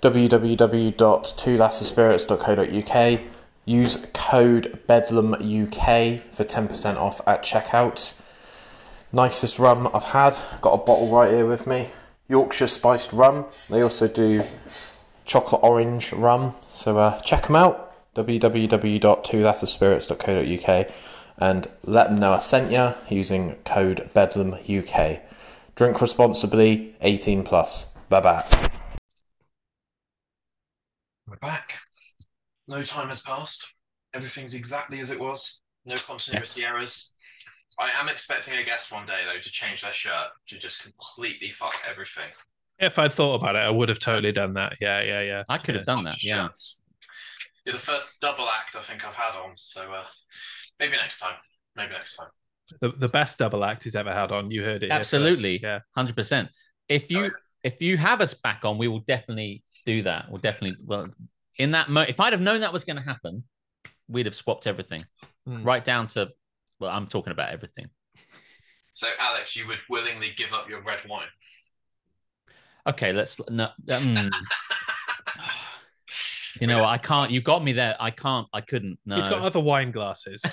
w w w dot two lasses spirits dot co dot u k. Use code bedlam U K for ten percent off at checkout. Nicest rum I've had. Got a bottle right here with me. Yorkshire spiced rum. They also do chocolate orange rum. So uh, check them out. w w w dot two lasses spirits dot co dot u k and let them know I sent you using code bedlam U K. Drink responsibly. eighteen plus. Bye bye. We're back. No time has passed. Everything's exactly as it was. No continuity yes. errors. I am expecting a guest one day, though, to change their shirt to just completely fuck everything. If I'd thought about it, I would have totally done that. Yeah, yeah, yeah. I could yeah. have done that, yeah. You're the first double act I think I've had on, so uh, maybe next time. Maybe next time. The the best double act he's ever had on. You heard it. Absolutely. Yeah. one hundred percent. If you... Oh, yeah. if you have us back on, we will definitely do that. We'll definitely, well, in that moment, if I'd have known that was going to happen, we'd have swapped everything mm. right down to, well, I'm talking about everything. So, Alex, you would willingly give up your red wine? Okay, let's, no, um, you know, I can't, you got me there. I can't, I couldn't. No. He's got other wine glasses.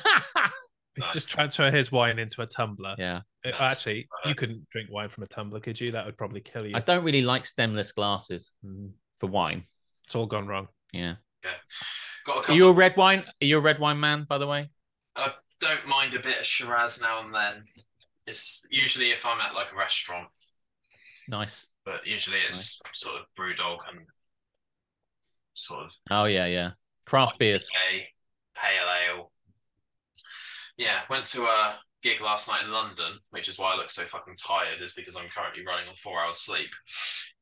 Nice. Just transfer his wine into a tumbler. Yeah. It, actually, uh, you couldn't drink wine from a tumbler, could you? That would probably kill you. I don't really like stemless glasses mm. for wine. It's all gone wrong. Yeah. Okay. Got a Are you a red wine? Are you a red wine man, by the way? I don't mind a bit of Shiraz now and then. It's usually if I'm at like a restaurant. Nice. But usually it's nice. Sort of BrewDog and sort of. Oh yeah, yeah. Craft like beers. I K A, pale ale. Yeah, went to a gig last night in London, which is why I look so fucking tired, is because I'm currently running on four hours sleep.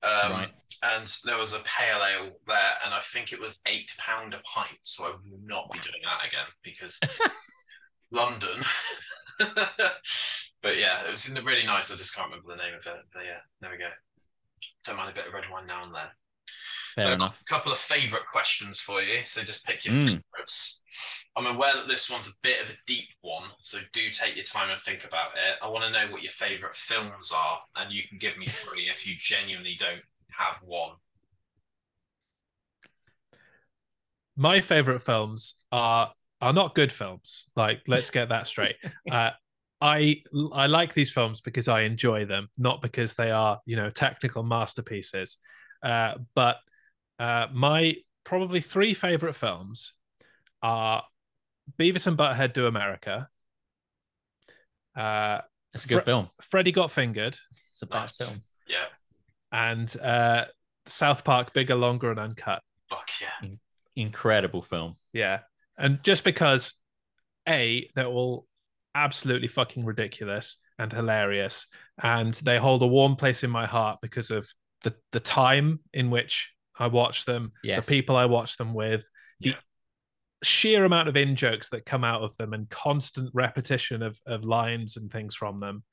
Um, right. And there was a pale ale there, and I think it was eight pound a pint, so I will not be doing that again, because London. But yeah, it was really nice. I just can't remember the name of it, but yeah, there we go. Don't mind a bit of red wine now and then. Fair so enough. I've got a couple of favourite questions for you, so just pick your mm. favourites. I'm aware that this one's a bit of a deep one, so do take your time and think about it. I want to know what your favourite films are, and you can give me three if you genuinely don't have one. My favourite films are are not good films. Like, let's get that straight. Uh, I I like these films because I enjoy them, not because they are, you know, technical masterpieces. Uh, but uh, my probably three favourite films are Beavis and Butthead Do America. Uh, That's a good Fre- film. Freddy Got Fingered. It's a bad nice. film. Yeah. And uh, South Park, Bigger, Longer and Uncut. Fuck yeah. In- incredible film. Yeah. And just because, A, they're all absolutely fucking ridiculous and hilarious, and they hold a warm place in my heart because of the, the time in which I watch them, yes. the people I watch them with, yeah. the sheer amount of in-jokes that come out of them and constant repetition of, of lines and things from them.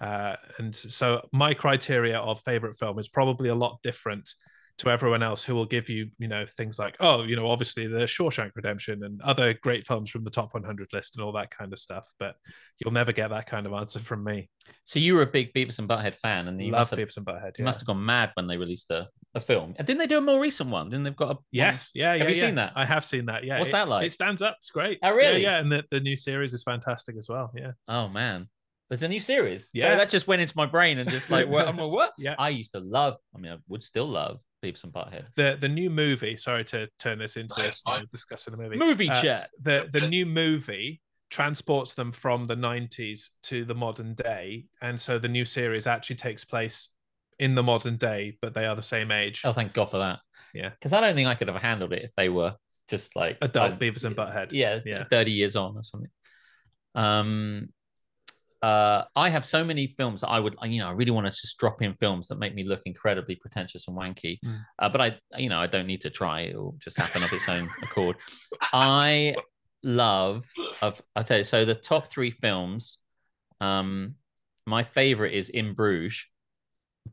Uh, and so my criteria of favourite film is probably a lot different to everyone else, who will give you, you know, things like, oh, you know, obviously The Shawshank Redemption and other great films from the top one hundred list and all that kind of stuff. But you'll never get that kind of answer from me. So you were a big Beavis and Butthead fan, and you love Beavis and Butthead. Yeah. You must have gone mad when they released a, a film. And didn't they do a more recent one? Didn't they've got a? Yes, one? yeah, yeah. Have you yeah. seen that? I have seen that. Yeah. What's it, that like? It stands up. It's great. Oh, really? Yeah, yeah. And the, the new series is fantastic as well. Yeah. Oh man. It's a new series. Yeah. So that just went into my brain and just like, what? I'm like, what? Yeah. I used to love, I mean, I would still love Beavis and Butthead. The the new movie, sorry to turn this into no, you know, discussing the movie. Movie uh, chat. The, the new movie transports them from the nineties to the modern day. And so the new series actually takes place in the modern day, but they are the same age. Oh, thank God for that. Yeah. Because I don't think I could have handled it if they were just like adult like, Beavis and Butthead. Yeah, yeah. thirty years on or something. Um, Uh, I have so many films that I would, you know, I really want to just drop in films that make me look incredibly pretentious and wanky. Mm. Uh, but I, you know, I don't need to try. It'll just happen of its own accord. I love, of, I'll tell you, so the top three films, um, my favorite is In Bruges.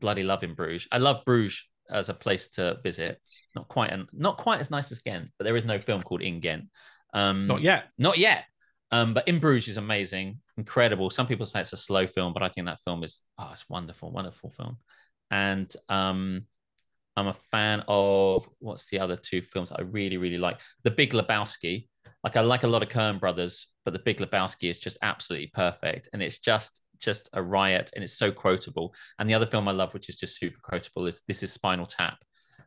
Bloody love In Bruges. I love Bruges as a place to visit. Not quite, an, not quite as nice as Ghent, but there is no film called In Ghent. Um, not yet. Not yet. Um, but In Bruges is amazing, incredible. Some people say it's a slow film, but I think that film is, oh, it's wonderful, wonderful film. And um, I'm a fan of, what's the other two films I really, really like? The Big Lebowski. Like, I like a lot of Coen Brothers, but The Big Lebowski is just absolutely perfect. And it's just, just a riot, and it's so quotable. And the other film I love, which is just super quotable, is This Is Spinal Tap,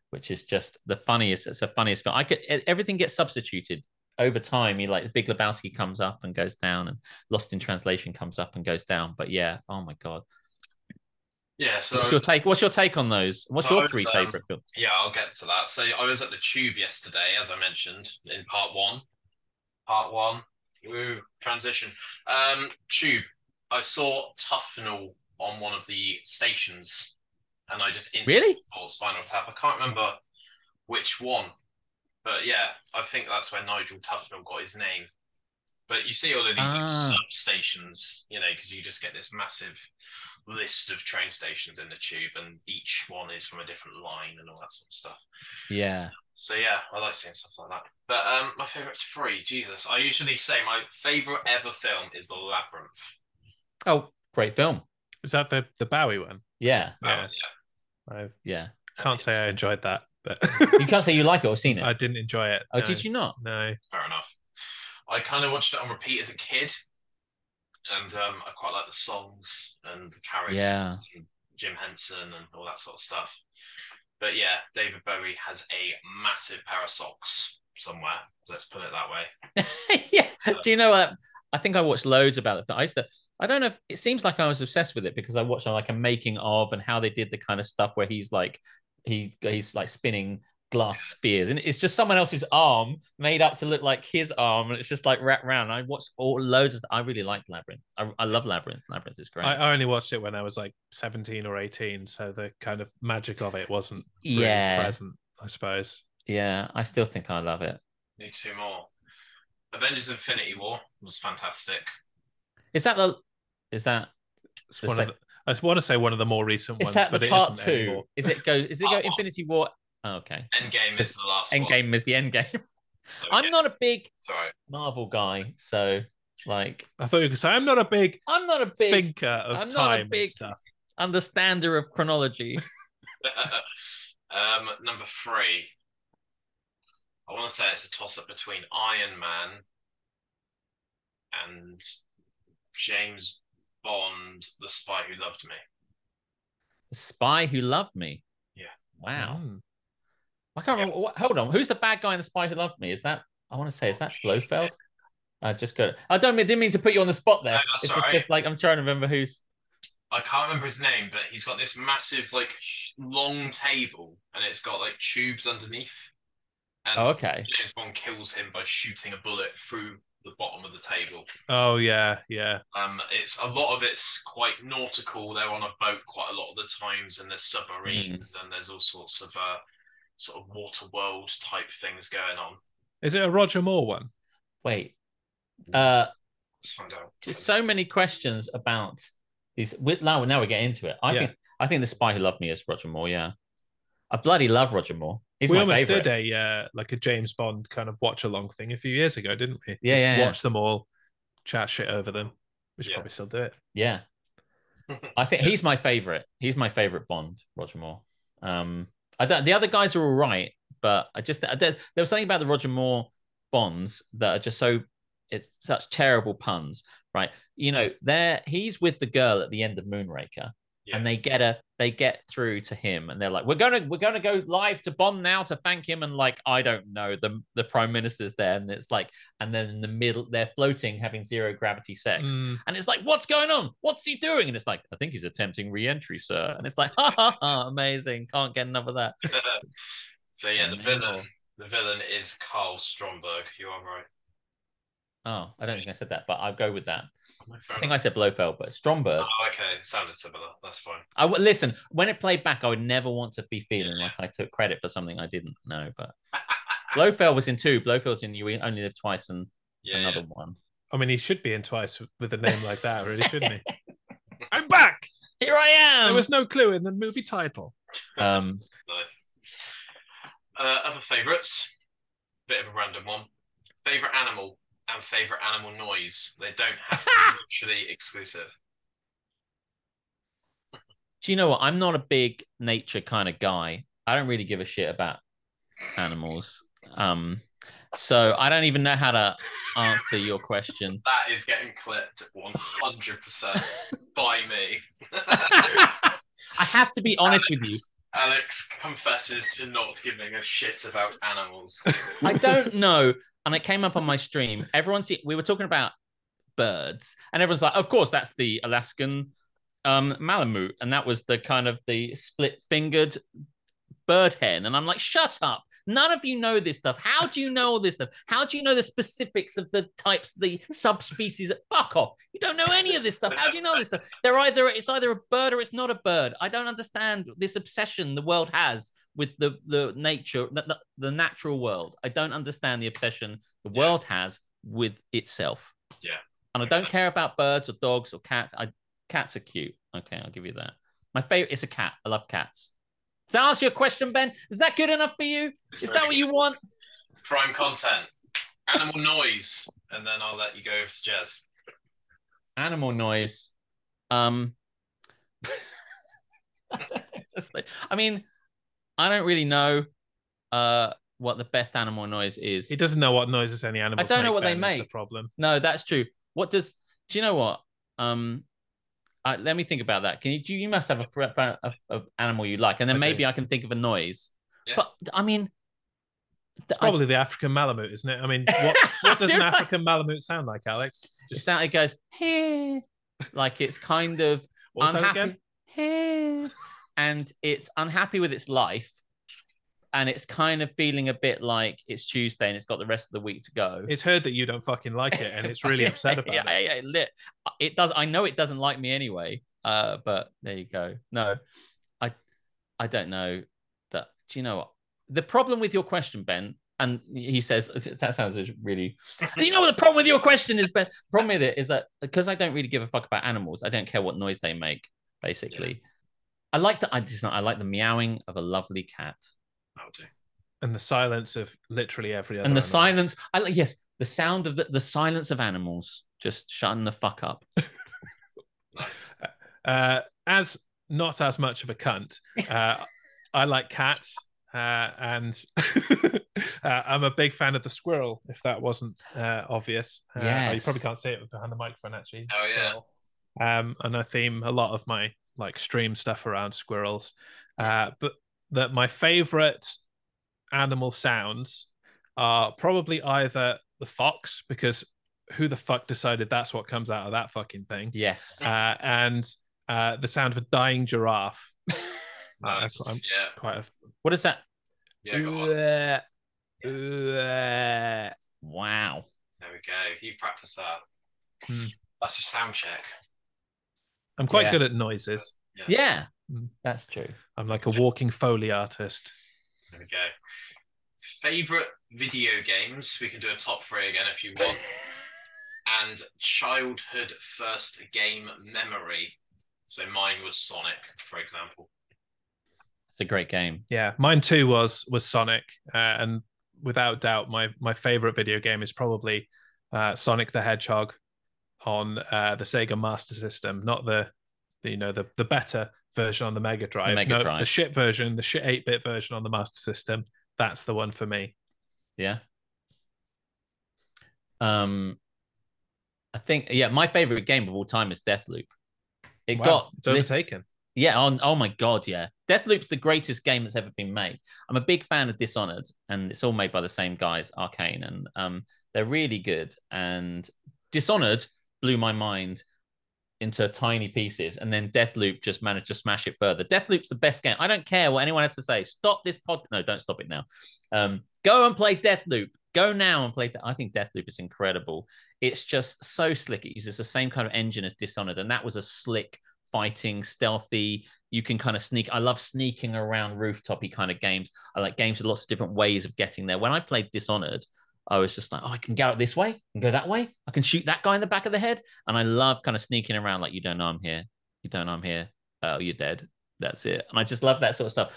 which is just the funniest, it's the funniest film. I could, everything gets substituted. Over time, you like The Big Lebowski comes up and goes down, and Lost in Translation comes up and goes down. But yeah, oh my god. Yeah. So what's was, your take? What's your take on those? What's so your was, three um, favorite films? Yeah, I'll get to that. So I was at the Tube yesterday, as I mentioned in part one. Part one. Woo, transition. Um, Tube. I saw Tufnell on one of the stations, and I just instantly really? saw Spinal Tap. I can't remember which one. But yeah, I think that's where Nigel Tufnell got his name. But you see all of these ah. like, substations, you know, because you just get this massive list of train stations in the tube, and each one is from a different line and all that sort of stuff. Yeah. So yeah, I like seeing stuff like that. But um, my favourite's free. Jesus, I usually say my favourite ever film is The Labyrinth. Oh, great film. Is that the the Bowie one? Yeah. Oh, yeah. Yeah. I yeah. Can't say I enjoyed that, but you can't say you like it or seen it. I didn't enjoy it. Oh, no. Did you not? No. Fair enough. I kind of watched it on repeat as a kid, and um, I quite like the songs and the characters, yeah. and Jim Henson and all that sort of stuff. But yeah, David Bowie has a massive pair of socks somewhere. Let's put it that way. Yeah. So, do you know what? Uh, I think I watched loads about it. I used to, I don't know if it seems like I was obsessed with it because I watched like a making of and how they did the kind of stuff where he's like, he he's like spinning glass spears, and it's just someone else's arm made up to look like his arm, and it's just like wrapped around. I watched all loads of stuff. I really liked Labyrinth. I, I love Labyrinth. Labyrinth is great. I, I only watched it when I was like seventeen or eighteen, so the kind of magic of it wasn't really yeah. present, I suppose. Yeah, I still think I love it. Need two more. Avengers: Infinity War was fantastic. Is that the? Is that? It's one of the, I want to say one of the more recent is ones, that but the part it isn't two? Anymore. Is it go? Is it go? Infinity War. Oh, okay. Endgame is the last Endgame one. Endgame is the end game. I'm not a big Sorry. Marvel guy, so like I thought you could say I'm not a big I'm not a big thinker of I'm time not a big and stuff. Understander of chronology. um, number three. I want to say it's a toss-up between Iron Man and James Bond, The Spy Who Loved Me. The Spy Who Loved Me? Yeah. Wow. Mm. I can't yeah. remember. Hold on. Who's the bad guy in The Spy Who Loved Me? Is that, I want to say, is that Blofeld? I just got it. I don't, I didn't mean to put you on the spot there. No, that's it's just, right. just like, I'm trying to remember who's. I can't remember his name, but he's got this massive, like, long table, and it's got, like, tubes underneath. And oh, okay. James Bond kills him by shooting a bullet through the bottom of the table. Oh yeah, yeah. Um, it's a lot of it's quite nautical. They're on a boat quite a lot of the times, and there's submarines mm. and there's all sorts of uh, sort of water world type things going on. Is it a Roger Moore one? Wait, uh, let's find out. So many questions about these. Now, now we get into it. I yeah. think I think The Spy Who Loved Me is Roger Moore. Yeah, I bloody love Roger Moore. He's we almost favorite. did a uh, like a James Bond kind of watch along thing a few years ago, didn't we? Yeah, Just yeah watch yeah. them all, chat shit over them. We should yeah. probably still do it. Yeah, I think he's my favorite. He's my favorite Bond, Roger Moore. Um, I don't. The other guys are all right, but I just I, there was something about the Roger Moore Bonds that are just so it's such terrible puns, right? You know, there he's with the girl at the end of Moonraker. Yeah. And they get a, they get through to him, and they're like, "We're gonna, we're gonna go live to Bond now to thank him." And like, I don't know, the the Prime Minister's there, and it's like, and then in the middle, they're floating, having zero gravity sex, mm. and it's like, "What's going on? What's he doing?" And it's like, "I think he's attempting re-entry, sir." And it's like, "Ha ha ha, amazing! Can't get enough of that." So yeah, the villain, the villain is Karl Stromberg. You are right. Oh, I don't think I said that, but I'll go with that. I think enough. I said Blofeld, but Stromberg. Oh, okay. It sounded similar. That's fine. I w- listen, when it played back, I would never want to be feeling yeah. like I took credit for something I didn't know. But Blofeld was in two. Blofeld's in You Only Live Twice and yeah, another yeah. one. I mean, he should be in Twice with a name like that, really, shouldn't he? I'm back! Here I am! There was no clue in the movie title. Um, nice. Uh, other favourites. Bit of a random one. Favourite animal. And favourite animal noise. They don't have to be mutually exclusive. Do you know what? I'm not a big nature kind of guy. I don't really give a shit about animals. Um, so I don't even know how to answer your question. That is getting clipped one hundred percent by me. I have to be honest Alex. with you. Alex confesses to not giving a shit about animals. I don't know. And it came up on my stream. Everyone see, we were talking about birds, and everyone's like, "Of course, that's the Alaskan um, Malamute," and that was the kind of the split-fingered bird hen. And I'm like, "Shut up! None of you know this stuff. How do you know all this stuff? How do you know the specifics of the types, the subspecies? Fuck off! You don't know any of this stuff. How do you know this stuff? They're either it's either a bird or it's not a bird. I don't understand this obsession the world has." With the the nature, the, the natural world, I don't understand the obsession the yeah. world has with itself. Yeah, and I don't care about birds or dogs or cats. I Cats are cute. Okay, I'll give you that. My favorite is a cat. I love cats. Does that answer your question, Ben? Is that good enough for you? Is Sorry. that what you want? Prime content. Animal noise. And then I'll let you go for Jez. Animal noise. Um, I mean, I don't really know uh, what the best animal noise is. He doesn't know what noises any animals make. I don't know what they make. That's the problem. No, that's true. What does... Do you know what? Um... Uh, let me think about that. Can you? Do you must have a, a, a animal you like, and then I maybe do. I can think of a noise. Yeah. But I mean, it's probably I, the African Malamute, isn't it? I mean, what, what does an African Malamute sound like, Alex? Just... It sound it goes hey, like it's kind of unhappy, hey, and it's unhappy with its life, and it's kind of feeling a bit like it's Tuesday and it's got the rest of the week to go. It's heard that you don't fucking like it, and it's really upset about yeah, it. Yeah, yeah, yeah. It does. I know it doesn't like me anyway. Uh, but there you go. No, I, I don't know that. Do you know what the problem with your question, Ben? And he says that sounds really. You know what the problem with your question is, Ben? The problem with it is that because I don't really give a fuck about animals, I don't care what noise they make. Basically, yeah. I like the I just I like the meowing of a lovely cat. Oh, dear. And the silence of literally every other. And the animal. silence. I like yes, the sound of the, the silence of animals. Just shutting the fuck up. Nice. Uh, as not as much of a cunt, uh, I like cats, uh, and uh, I'm a big fan of the squirrel. If that wasn't uh, obvious, uh, yes. oh, you probably can't see it behind the microphone actually. Oh squirrel. yeah. Um, and I theme a lot of my like stream stuff around squirrels, uh, but that my favorite animal sounds are probably either the fox, because who the fuck decided that's what comes out of that fucking thing? Yes. Uh, and uh, the sound of a dying giraffe. Nice. uh, I'm yeah. Quite a... What is that? Yeah, go on. Uh, yes. uh, wow. There we go. You practice that. Mm. That's your sound check. I'm quite yeah. good at noises. Yeah. yeah. That's true. I'm like a walking Foley artist. There we go. Favorite video games. We can do a top three again if you want. And childhood first game memory. So mine was Sonic, for example. It's a great game. Yeah, mine too was was Sonic, uh, and without doubt, my my favorite video game is probably uh, Sonic the Hedgehog on uh, the Sega Master System, not the, the you know the the better version on the Mega Drive, the, Mega no, Drive. the shit version, the shit eight-bit version on the Master System. That's the one for me. Yeah. Um. I think, yeah, my favorite game of all time is Deathloop. It wow, got it's overtaken. Yeah. Oh, oh my God. Yeah. Deathloop's the greatest game that's ever been made. I'm a big fan of Dishonored, and it's all made by the same guys, Arcane, and um, they're really good. And Dishonored blew my mind into tiny pieces, and then Deathloop just managed to smash it further. Deathloop's the best game. I don't care what anyone has to say. Stop this pod. No, don't stop it now. Um, go and play Deathloop. Go now and play that. I think Deathloop is incredible. It's just so slick. It uses the same kind of engine as Dishonored, and that was a slick, fighting, stealthy. You can kind of sneak. I love sneaking around rooftopy kind of games. I like games with lots of different ways of getting there. When I played Dishonored, I was just like, oh, I can get up this way and go that way. I can shoot that guy in the back of the head. And I love kind of sneaking around like, you don't know I'm here. You don't know I'm here. Oh, you're dead. That's it. And I just love that sort of stuff.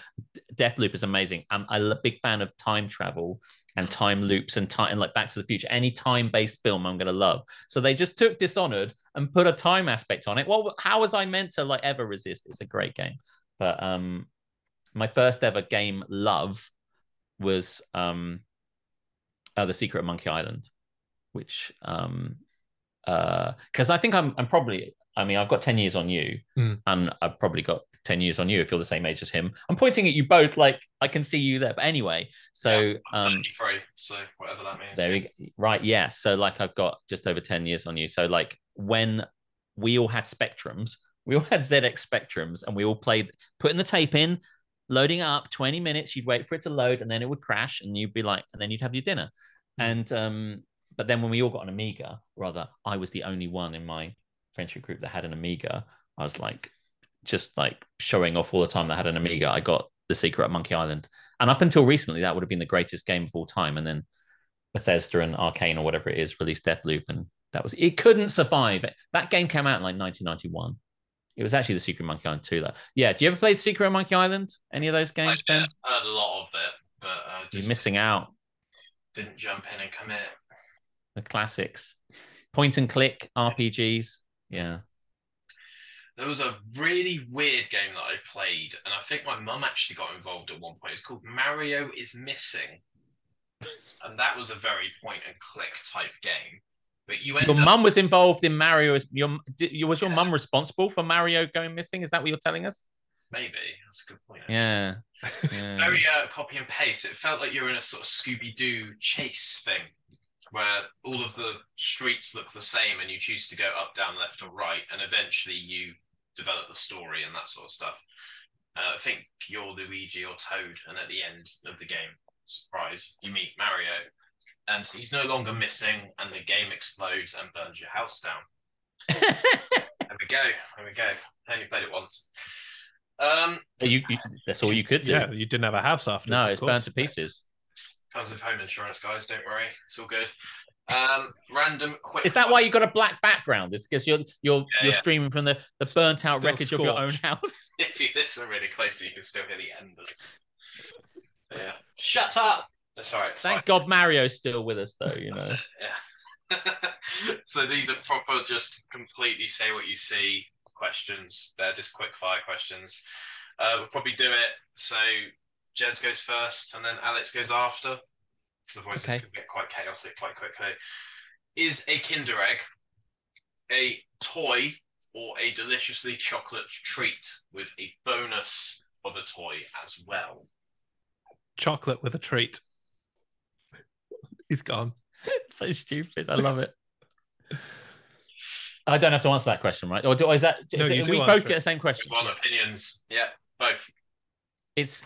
Deathloop is amazing. I'm a big fan of time travel and time loops and time, and like Back to the Future. Any time-based film I'm going to love. So they just took Dishonored and put a time aspect on it. Well, how was I meant to like ever resist? It's a great game. But um, my first ever game love was um, uh, The Secret of Monkey Island, which um, uh, because I think I'm, I'm probably, I mean, I've got ten years on you, mm. and I've probably got ten years on you if you're the same age as him. I'm pointing at you both, like I can see you there. But anyway, so yeah, I'm thirty-three, um, so whatever that means. There we go. Right, yeah. So like I've got just over ten years on you. So like when we all had Spectrums, we all had Z X Spectrums, and we all played putting the tape in, loading it up, twenty minutes. You'd wait for it to load, and then it would crash, and you'd be like, and then you'd have your dinner. Mm. And um, but then when we all got an Amiga, rather, I was the only one in my friendship group that had an Amiga. I was like, just like showing off all the time that I had an Amiga. I got The Secret of Monkey Island, and up until recently that would have been the greatest game of all time, and then Bethesda and Arcane or whatever it is released Deathloop, and that was it. Couldn't survive. That game came out in like nineteen ninety-one, It was actually The Secret of Monkey Island two. That yeah. Do you ever play The Secret of Monkey Island? Any of those games, Ben? A lot of it, but uh, just you're missing out. Didn't jump in and commit. The classics, point and click R P Gs. Yeah. There was a really weird game that I played, and I think my mum actually got involved at one point. It's called Mario is Missing, and that was a very point and click type game. But you your mum up... was involved in Mario. Your, was your yeah. mum responsible for Mario going missing? Is that what you're telling us? Maybe. That's a good point. Actually. Yeah. yeah. It's very uh, copy and paste. It felt like you were in a sort of Scooby-Doo chase thing where all of the streets look the same and you choose to go up, down, left or right. And eventually you develop the story and that sort of stuff. Uh, I think you're Luigi or Toad. And at the end of the game, surprise, you meet Mario. And he's no longer missing, and the game explodes and burns your house down. There we go. There we go. I only played it once. Um, you, you, that's all you could do. Yeah, you didn't have a house after. No, it's burned to pieces. Comes with home insurance, guys. Don't worry. It's all good. Um, random quick. Is that why you got a black background? It's because you're you're yeah, you're yeah. streaming from the, the burnt out still wreckage scorched. Of your own house. If you listen really closely, you can still hear the embers. Yeah. Shut up. Sorry, Thank sorry. God Mario's still with us, though, you know. Yeah. So these are proper, just completely say what you see questions. They're just quick fire questions. Uh, we'll probably do it. So Jez goes first, and then Alex goes after. Because otherwise okay. It's going to get quite chaotic quite quickly. Is a Kinder Egg a toy or a deliciously chocolate treat with a bonus of a toy as well? Chocolate with a treat. He's gone. So stupid. I love it. I don't have to answer that question, right? Or do is that? Is no, it, you do we both get it. The same question. One opinions. Yeah, both. It's,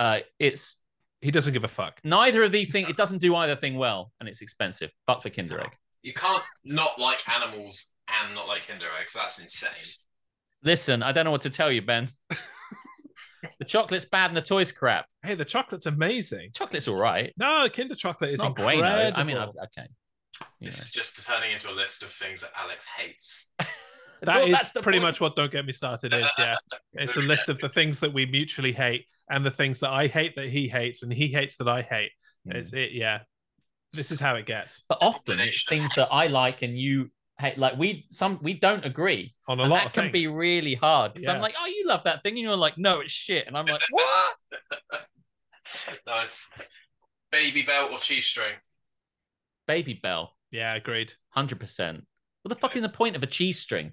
uh, it's. He doesn't give a fuck. Neither of these things. It doesn't do either thing well, and it's expensive. But for Kinder Egg, you can't not like animals and not like Kinder Eggs. That's insane. Listen, I don't know what to tell you, Ben. The chocolate's bad and the toy's crap. Hey, the chocolate's amazing. Chocolate's all right. No, the Kinder chocolate it's is not incredible. Bueno. I mean, I, okay. You this know. Is just turning into a list of things that Alex hates. that well, is pretty point. much what Don't Get Me Started is, yeah. It's a list of the things that we mutually hate and the things that I hate that he hates and he hates that I hate. Mm. It's, it, yeah. This is how it gets. But often it's things that I like and you hate. Like we some we don't agree on a and lot that of can things. Be really hard because yeah. I'm like, oh, you love that thing, and you're like, no, it's shit, and I'm like, what? Nice. Baby Bell or cheese string? Baby Bell. Yeah, agreed. one hundred percent. What the fuck is the point of a cheese string?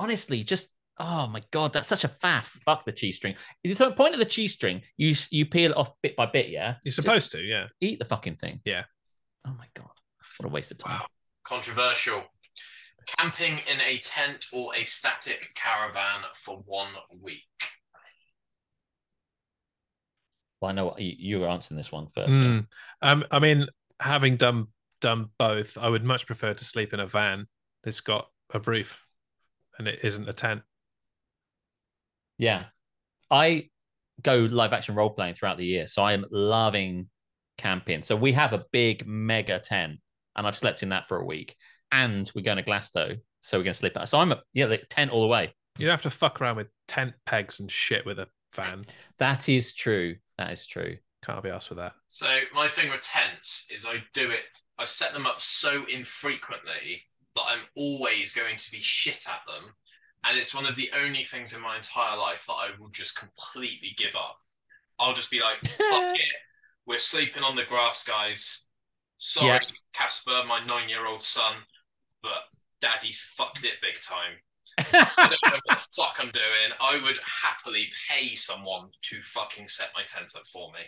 Honestly, just oh my god, that's such a faff. Fuck the cheese string. If the point of the cheese string, you you peel it off bit by bit. Yeah, you're supposed just to. Yeah, eat the fucking thing. Yeah. Oh my god, what a waste of time. Wow. Controversial. Camping in a tent or a static caravan for one week? Well, I know what, you, you were answering this one first. Mm. Yeah. Um, I mean, having done done both, I would much prefer to sleep in a van that's got a roof and it isn't a tent. Yeah. I go live action role playing throughout the year, so I'm loving camping. So we have a big mega tent and I've slept in that for a week. And we're going to Glasgow, so we're going to sleep out. So I'm a, yeah, the tent all the way. You don't have to fuck around with tent pegs and shit with a van. That is true. That is true. Can't be asked for that. So my thing with tents is I do it. I set them up so infrequently that I'm always going to be shit at them. And it's one of the only things in my entire life that I will just completely give up. I'll just be like, fuck it. We're sleeping on the grass, guys. Sorry, yeah. Casper, my nine-year-old son. But daddy's fucked it big time. I don't know what the fuck I'm doing. I would happily pay someone to fucking set my tent up for me.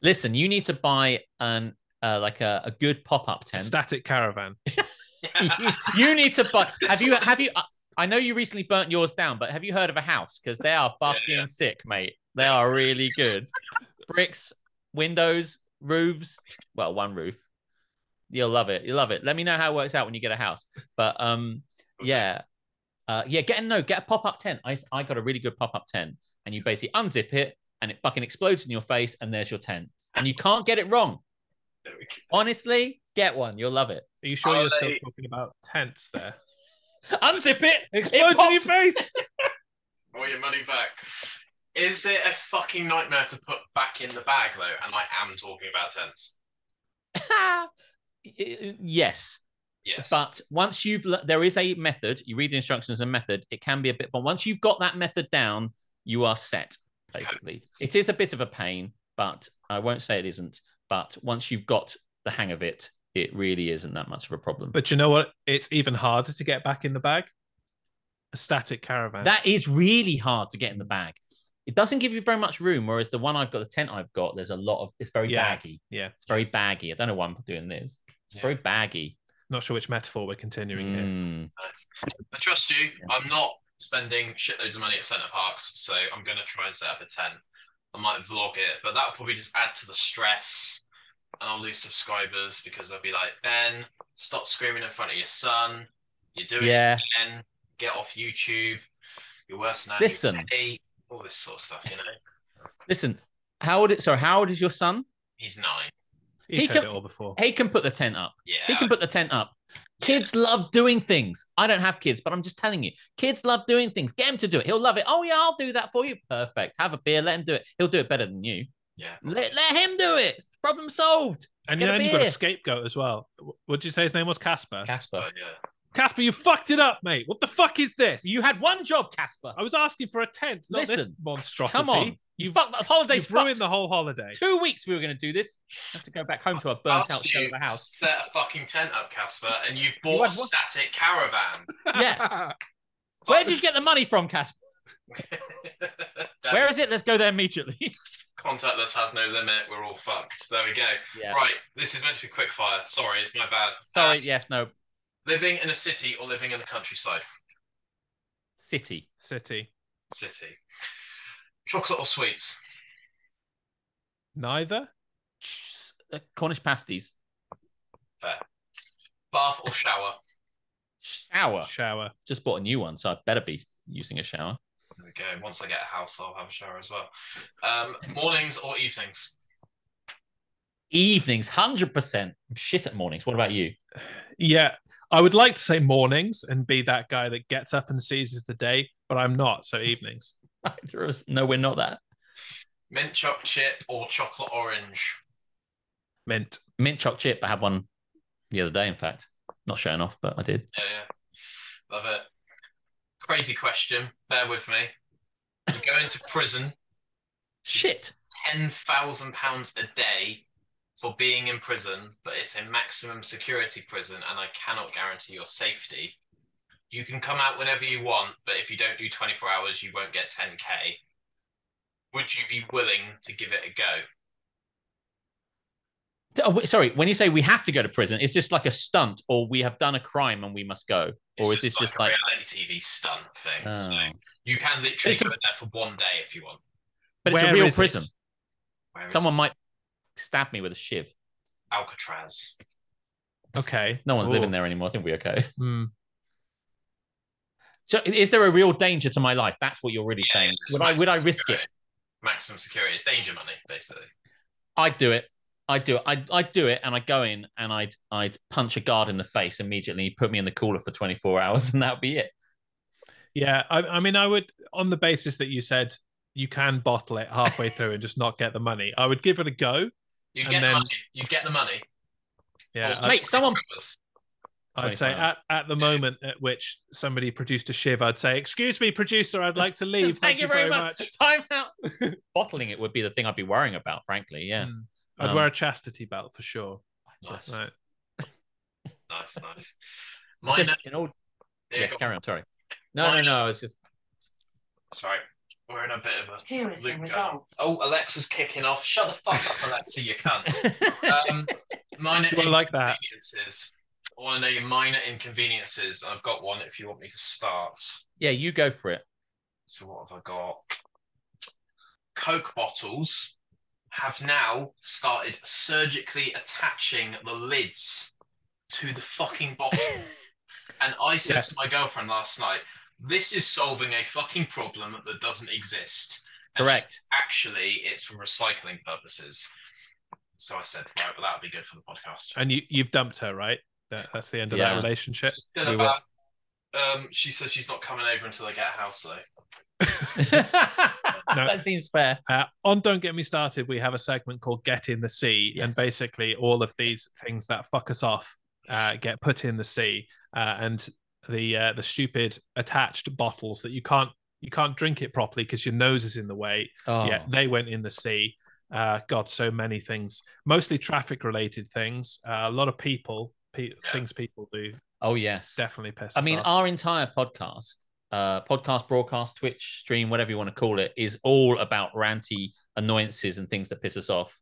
Listen, you need to buy an uh, like a, a good pop-up tent. Static caravan. you, you need to buy. Have you? Have you? Uh, I know you recently burnt yours down, but have you heard of a house? Because they are fucking yeah, yeah. sick, mate. They are really good. Bricks, windows, roofs. Well, one roof. You'll love it. You'll love it. Let me know how it works out when you get a house. But um, yeah. Uh, yeah, get a, no, get a pop-up tent. I I got a really good pop-up tent. And you basically unzip it and it fucking explodes in your face and there's your tent. And you can't get it wrong. Honestly, get one. You'll love it. Are you sure Are you're they... still talking about tents there? Unzip it. Explodes it in your face. All your money back. Is it a fucking nightmare to put back in the bag, though? And I am talking about tents. Yes. Yes. But once you've... There is a method. You read the instructions as a method. It can be a bit... But once you've got that method down, you are set, basically. It is a bit of a pain, but I won't say it isn't. But once you've got the hang of it, it really isn't that much of a problem. But you know what? It's even harder to get back in the bag. A static caravan. That is really hard to get in the bag. It doesn't give you very much room, whereas the one I've got, the tent I've got, there's a lot of... It's very yeah. baggy. Yeah. It's very baggy. I don't know why I'm doing this. It's yeah. very baggy. Not sure which metaphor we're continuing mm. here. I trust you. Yeah. I'm not spending shitloads of money at centre parks, so I'm going to try and set up a tent. I might vlog it, but that'll probably just add to the stress. And I'll lose subscribers because I'll be like, Ben, stop screaming in front of your son. You're doing yeah. it again. Get off YouTube. You're worse than that. Listen. All this sort of stuff, you know. Listen, how old? So how old is your son? He's nine. He's he heard can, it all before. He can put the tent up. Yeah. He can put the tent up. Kids yeah. love doing things. I don't have kids, but I'm just telling you, kids love doing things. Get him to do it. He'll love it. Oh yeah, I'll do that for you. Perfect. Have a beer. Let him do it. He'll do it better than you. Yeah. Let, let him do it. It's problem solved. And Get you know you've got a scapegoat as well. What did you say his name was? Casper. Casper. Oh, yeah. Casper, you fucked it up, mate. What the fuck is this? You had one job, Casper. I was asking for a tent, not Listen, this monstrosity. Come on. You, you fucked the holiday. Ruined the whole holiday. Two weeks we were going to do this. I have to go back home to a burnt out shell of a house. Set a fucking tent up, Casper, and you've bought you a static caravan. Yeah. Where did you get the money from, Casper? Where is it? Let's go there immediately. Contactless has no limit. We're all fucked. There we go. Yeah. Right. This is meant to be quickfire. Sorry, it's my bad. Sorry. Uh, yes. No. Living in a city or living in the countryside? City. City. City. Chocolate or sweets? Neither. Cornish pasties. Fair. Bath or shower? Shower. Shower. Just bought a new one, so I'd better be using a shower. There we go. Once I get a house, I'll have a shower as well. Um, mornings or evenings? Evenings. one hundred percent. I'm shit at mornings. What about you? Yeah. I would like to say mornings and be that guy that gets up and seizes the day, but I'm not, so evenings. No, we're not that. Mint choc chip or chocolate orange? Mint. Mint choc chip. I had one the other day, in fact. Not showing off, but I did. Yeah, yeah. Love it. Crazy question. Bear with me. You go into prison. Shit. ten thousand pounds a day. For being in prison, but it's a maximum security prison and I cannot guarantee your safety. You can come out whenever you want, but if you don't do twenty-four hours, you won't get ten K. Would you be willing to give it a go? Oh, sorry, when you say we have to go to prison, it's just like a stunt or we have done a crime and we must go? Or it's is just this like just a like... reality T V stunt thing? Oh. So you can literally a... go there for one day if you want. But Where it's a real prison. It? Someone might... Stab me with a shiv. Alcatraz. Okay. No one's Ooh. living there anymore. I think we're okay. Mm. So is there a real danger to my life? That's what you're really yeah, saying. Would I would I risk security. it? Maximum security. It's danger money, basically. I'd do it. I'd do it. I'd, I'd do it and I'd go in and I'd I'd punch a guard in the face immediately, put me in the cooler for twenty-four hours and that'd be it. Yeah. I, I mean, I would, on the basis that you said you can bottle it halfway through and just not get the money, I would give it a go. You get then, the money. You get the money. Yeah, oh, mate. Someone. I'd say at, at the yeah. moment at which somebody produced a shiv, I'd say, "Excuse me, producer, I'd like to leave. Thank, Thank you very much. much. Time out." Bottling it would be the thing I'd be worrying about, frankly. Yeah, mm. I'd um, wear a chastity belt for sure. Nice, right. nice, nice. Mine. Just, you know, yes, carry on. Sorry. No, Mine. no, no. It's just. Sorry. We're in a bit of a... Here is the results. Oh, Alexa's kicking off. Shut the fuck up, Alexa, you cunt. Um, minor inconveniences. Like that. I want to know your minor inconveniences. I've got one if you want me to start. Yeah, you go for it. So what have I got? Coke bottles have now started surgically attaching the lids to the fucking bottle. And I said yes. to my girlfriend last night, this is solving a fucking problem that doesn't exist. And Correct. Actually, it's for recycling purposes. So I said, right, well, that would be good for the podcast. And you, you've dumped her, right? That, that's the end of yeah. that relationship. Still we about Um, she says she's not coming over until they get a house, though. No. That seems fair. Uh, on Don't Get Me Started, we have a segment called Get in the Sea, yes. and basically all of these things that fuck us off uh, get put in the sea, uh, and the uh, the stupid attached bottles that you can't you can't drink it properly because your nose is in the way. Oh. Yeah, they went in the sea. Uh, God, so many things, mostly traffic-related things. Uh, a lot of people, pe- yeah. things people do. Oh yes, definitely piss us I mean, off. Our entire podcast, uh, podcast, broadcast, Twitch stream, whatever you want to call it, is all about ranty annoyances and things that piss us off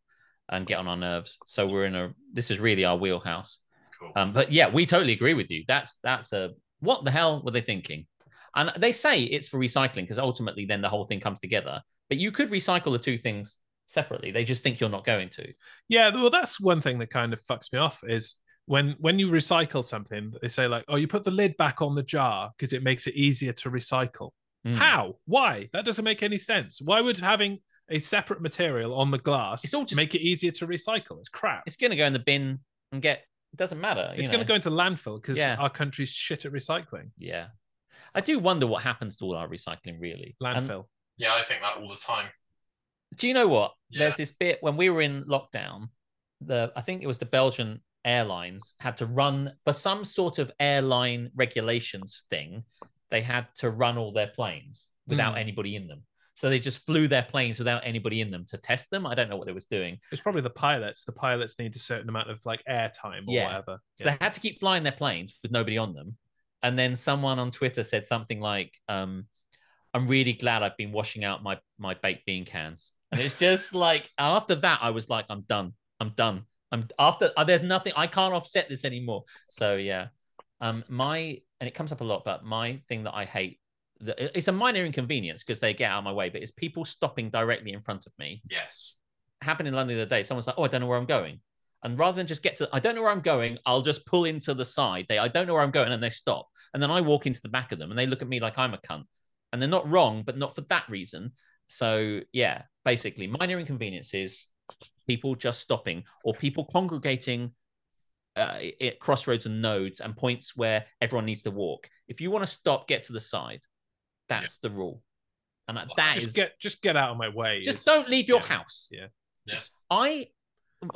and get on our nerves. So we're in a. This is really our wheelhouse. Cool. Um, but yeah, we totally agree with you. That's that's a what the hell were they thinking? And they say it's for recycling because ultimately, then the whole thing comes together. But you could recycle the two things separately. They just think you're not going to. Yeah, well, that's one thing that kind of fucks me off is. When when you recycle something, they say like, oh, you put the lid back on the jar because it makes it easier to recycle. Mm. How? Why? That doesn't make any sense. Why would having a separate material on the glass it's all just, make it easier to recycle? It's crap. It's going to go in the bin and get... It doesn't matter. You it's going to go into landfill because yeah. our country's shit at recycling. Yeah. I do wonder what happens to all our recycling, really. Landfill. And, yeah, I think that all the time. Do you know what? Yeah. There's this bit when we were in lockdown, the I think it was the Belgian... airlines had to run for some sort of airline regulations thing. They had to run all their planes without mm. anybody in them. So they just flew their planes without anybody in them to test them. I don't know what they was doing. It's probably the pilots. The pilots need a certain amount of like airtime or yeah. whatever. So yeah. they had to keep flying their planes with nobody on them. And then someone on Twitter said something like, um, I'm really glad I've been washing out my, my baked bean cans. And it's just like, after that, I was like, I'm done. I'm done. I'm after uh, there's nothing I can't offset this anymore. So yeah, um, my and it comes up a lot, but my thing that I hate, the, it's a minor inconvenience because they get out of my way, but it's people stopping directly in front of me. Yes, happened in London the other day. Someone's like, "Oh, I don't know where I'm going," and rather than just get to, I don't know where I'm going, I'll just pull into the side. They, I don't know where I'm going, and they stop, and then I walk into the back of them, and they look at me like I'm a cunt, and they're not wrong, but not for that reason. So yeah, basically, minor inconveniences. People just stopping or people congregating uh, at crossroads and nodes and points where everyone needs to walk. If you want to stop, get to the side. That's yeah. the rule. And well, that just is get, just get out of my way. Just it's... don't leave your yeah. house. Yeah. yeah. I,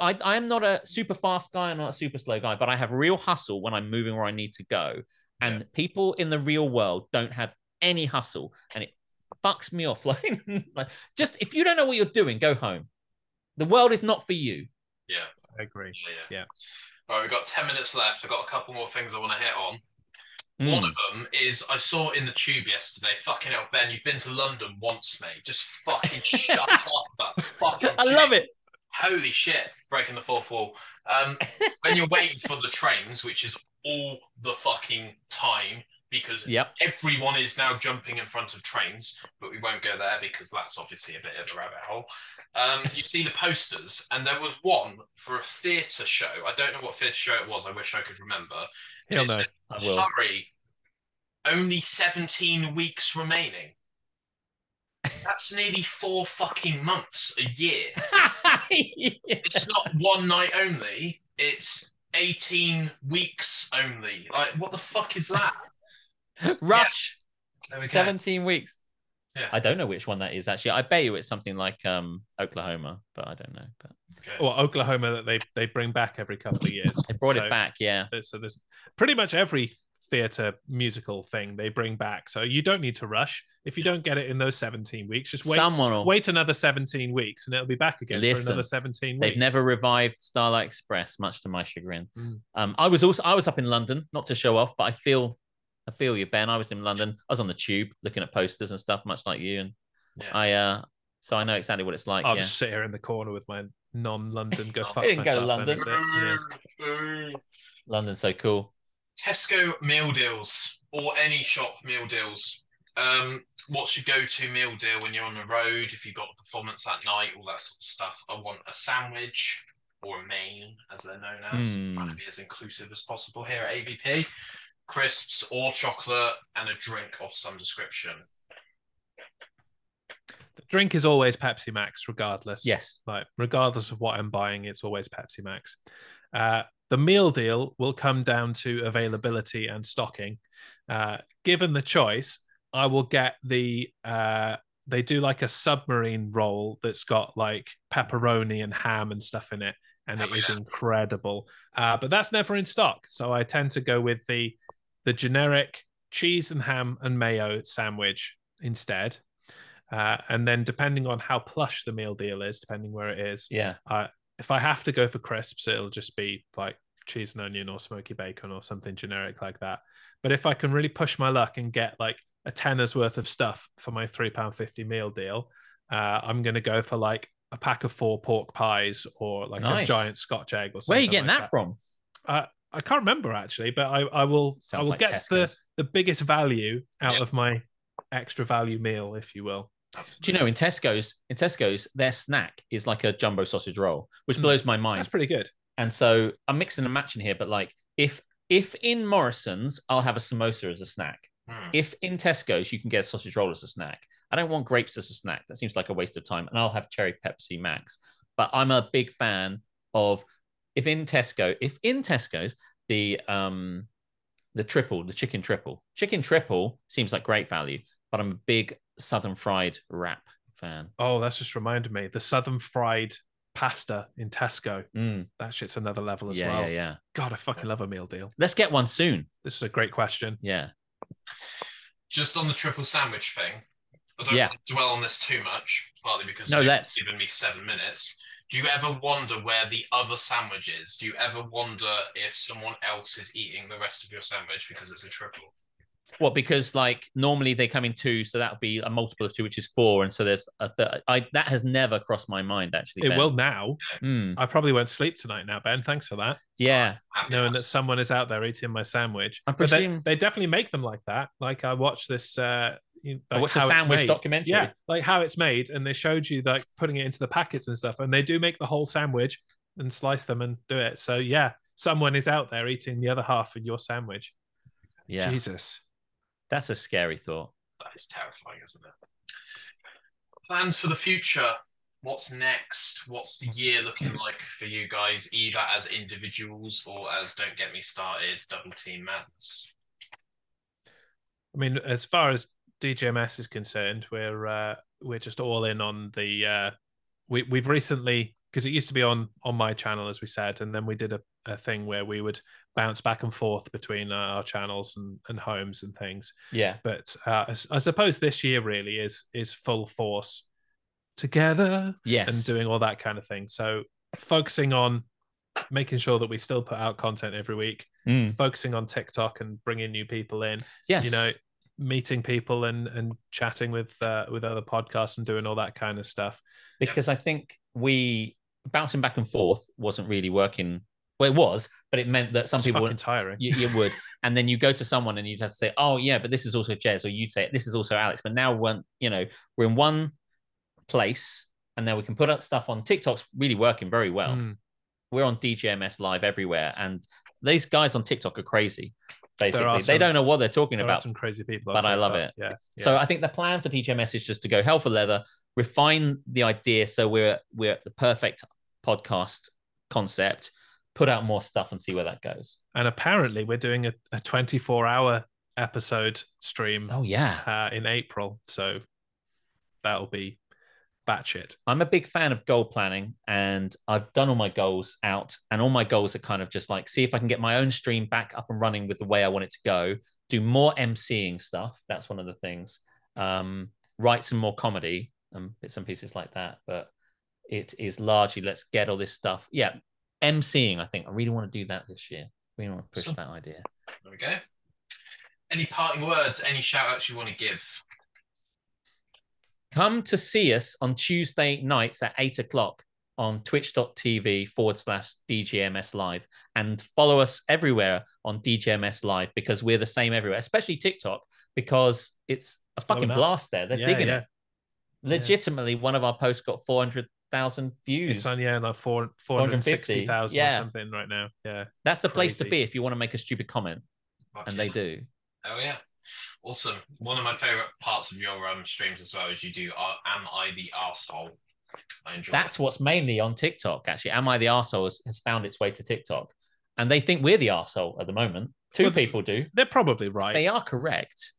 I, I am not a super fast guy. I'm not a super slow guy, but I have real hustle when I'm moving where I need to go. And yeah. people in the real world don't have any hustle. And it fucks me off. Like, like just, if you don't know what you're doing, go home. The world is not for you. Yeah, I agree. Yeah, yeah. yeah. All right, we've got ten minutes left. I've got a couple more things I want to hit on. Mm. One of them is I saw in the tube yesterday. Fucking hell, Ben, you've been to London once, mate. Just fucking shut up about fucking. I tube. love it. Holy shit! Breaking the fourth wall. Um, when you're waiting for the trains, which is all the fucking time, because yep. everyone is now jumping in front of trains, but we won't go there because that's obviously a bit of a rabbit hole. Um, you see the posters, and there was one for a theatre show. I don't know what theatre show it was. I wish I could remember. He'll know. Said, I will. Hurry, only seventeen weeks remaining. That's nearly four fucking months a year. yeah. It's not one night only. It's eighteen weeks only. Like, what the fuck is that? Rush. Yeah. There we seventeen go. Weeks. Yeah. I don't know which one that is, actually. I bet you it's something like um, Oklahoma, but I don't know. But okay. Well, Oklahoma that they, they bring back every couple of years. They brought so, it back, yeah. So there's pretty much every theatre musical thing they bring back. So you don't need to rush. If you yeah. don't get it in those seventeen weeks, just wait Someone will... wait another seventeen weeks and it'll be back again Listen, for another seventeen weeks. They've never revived Starlight Express, much to my chagrin. Mm. Um, I was also I was up in London, not to show off, but I feel... I feel you, Ben. I was in London. I was on the tube looking at posters and stuff, much like you. And yeah. I, uh, so I know exactly what it's like. I'll yeah. just sit here in the corner with my non-London go fuck myself. Go to London. Yeah. London's so cool. Tesco meal deals or any shop meal deals. Um, what's your go-to meal deal when you're on the road? If you've got a performance that night, all that sort of stuff. I want a sandwich or a main, as they're known as. Mm. Trying to be as inclusive as possible here at A B P. Crisps or chocolate and a drink of some description. The drink is always Pepsi Max, regardless. Yes. Like, regardless of what I'm buying, it's always Pepsi Max. Uh, the meal deal will come down to availability and stocking. uh, given the choice, I will get the, uh, they do like a submarine roll that's got like pepperoni and ham and stuff in it. And oh, it yeah. is incredible. Uh, but that's never in stock. So I tend to go with the the generic cheese and ham and mayo sandwich instead. Uh, and then depending on how plush the meal deal is, depending where it is, yeah. Uh, if I have to go for crisps, it'll just be like cheese and onion or smoky bacon or something generic like that. But if I can really push my luck and get like a tenner's worth of stuff for my three pound fifty meal deal, uh, I'm going to go for like a pack of four pork pies or like nice. a giant Scotch egg or something. Where are you getting like that, that from? Uh, I can't remember actually, but I, I will Sounds I will like get the, the biggest value out yep. of my extra value meal, if you will. Absolutely. Do you know in Tesco's in Tesco's their snack is like a jumbo sausage roll, which blows mm, my mind. That's pretty good. And so I'm mixing and matching here, but like if if in Morrison's I'll have a samosa as a snack. Mm. If in Tesco's you can get a sausage roll as a snack. I don't want grapes as a snack. That seems like a waste of time. And I'll have cherry Pepsi Max. But I'm a big fan of if in Tesco, if in Tesco's the um the triple, the chicken triple. Chicken triple seems like great value, but I'm a big Southern fried wrap fan. Oh, that's just reminded me. The Southern fried pasta in Tesco. Mm. That shit's another level as yeah, well. Yeah, yeah. God, I fucking love a meal deal. Let's get one soon. This is a great question. Yeah. Just on the triple sandwich thing. I don't yeah. want to dwell on this too much, partly because no, it's given me seven minutes. Do you ever wonder where the other sandwich is? Do you ever wonder if someone else is eating the rest of your sandwich because it's a triple? Well, because like normally they come in two, so that would be a multiple of two, which is four, and so there's a th- I that has never crossed my mind actually. It Ben. will now. Mm. I probably won't sleep tonight now, Ben. Thanks for that. Yeah, Sorry, knowing that someone is out there eating my sandwich. I presume they, they definitely make them like that. Like I watched this. Uh, You know, like what's a sandwich documentary? Yeah, like how it's made, and they showed you like putting it into the packets and stuff. And they do make the whole sandwich and slice them and do it. So yeah, someone is out there eating the other half of your sandwich. Yeah, Jesus, that's a scary thought. That is terrifying, isn't it? Plans for the future. What's next? What's the year looking like for you guys, either as individuals or as Don't Get Me Started, Double Team Madness? I mean, as far as D G M S is concerned, we're uh, we're just all in on the uh, we we've recently, because it used to be on on my channel, as we said, and then we did a, a thing where we would bounce back and forth between our channels and, and homes and things. Yeah, but uh, I, I suppose this year really is is full force together. Yes, and doing all that kind of thing. So focusing on making sure that we still put out content every week, mm. focusing on TikTok and bringing new people in. Yes, you know. meeting people and and chatting with uh, with other podcasts and doing all that kind of stuff, because I think we bouncing back and forth wasn't really working. Well, it was, but it meant that some it's people were tiring. You, you would, and then you go to someone and you'd have to say, "Oh yeah, but this is also Jez," or you'd say, "This is also Alex." But now we're you know we're in one place, and now we can put up stuff on TikTok's really working very well. Mm. We're on D G M S live everywhere, and these guys on TikTok are crazy. Basically, some, they don't know what they're talking there about. Are some crazy people, but I love it. Yeah, yeah. So I think the plan for D G M S is just to go hell for leather, refine the idea so we're we're at the perfect podcast concept, put out more stuff and see where that goes. And apparently, we're doing a, a twenty-four hour episode stream. Oh yeah, uh, in April, so that'll be batshit. I'm a big fan of goal planning, and I've done all my goals out, and all my goals are kind of just like, see if I can get my own stream back up and running with the way I want it to go, do more emceeing stuff. That's one of the things. Um, write some more comedy and bits and pieces like that. But it is largely, let's get all this stuff. Yeah, emceeing, I think. I really want to do that this year. We really want to push so, that idea. There we go. Any parting words, any shout-outs you want to give? Come to see us on Tuesday nights at eight o'clock on twitch.tv forward slash DGMS live, and follow us everywhere on D G M S live, because we're the same everywhere, especially TikTok, because it's a it's fucking blast there. They're yeah, digging yeah. it. Legitimately, yeah. one of our posts got four hundred thousand views. It's on, yeah, like four, four hundred sixty thousand yeah. or something right now. Yeah. That's the crazy. place to be if you want to make a stupid comment. Fuck and yeah. they do. Oh, yeah. Awesome. One of my favorite parts of your um, streams as well is you do uh, Am I the Arsehole? I enjoy That's it. What's mainly on TikTok, actually. Am I the Arsehole has, has found its way to TikTok. and they think we're the arsehole at the moment. Two well, people do. They're probably right. They are correct.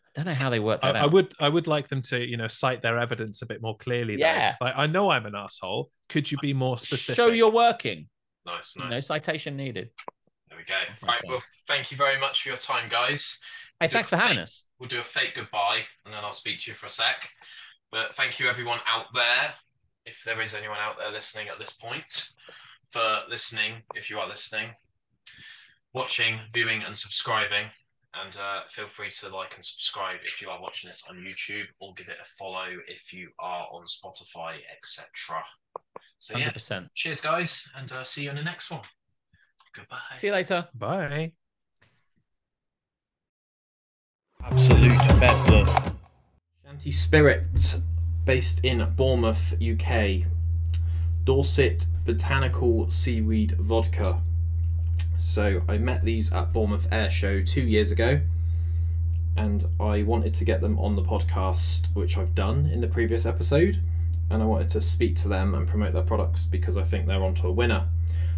I don't know how they work that I, out. I would, I would like them to, you know, cite their evidence a bit more clearly. Yeah. Like, I know I'm an asshole. Could you be more specific? Show you're working. Nice, nice. No citation needed. There we go. All right. Well, thank you very much for your time, guys. Hey, we'll thanks for fake, having us. We'll do a fake goodbye, and then I'll speak to you for a sec. But thank you, everyone out there, if there is anyone out there listening at this point, for listening, if you are listening, watching, viewing, and subscribing. And uh, feel free to like and subscribe if you are watching this on YouTube, or give it a follow if you are on Spotify, et cetera. So yeah, one hundred percent. Cheers, guys, and uh, see you in the next one. Goodbye. See you later. Bye. Absolute Bedlam. Shanty Spirit, based in Bournemouth, U K. Dorset Botanical Seaweed Vodka. So I met these at Bournemouth Air Show two years ago, and I wanted to get them on the podcast, which I've done in the previous episode, and I wanted to speak to them and promote their products because I think they're onto a winner.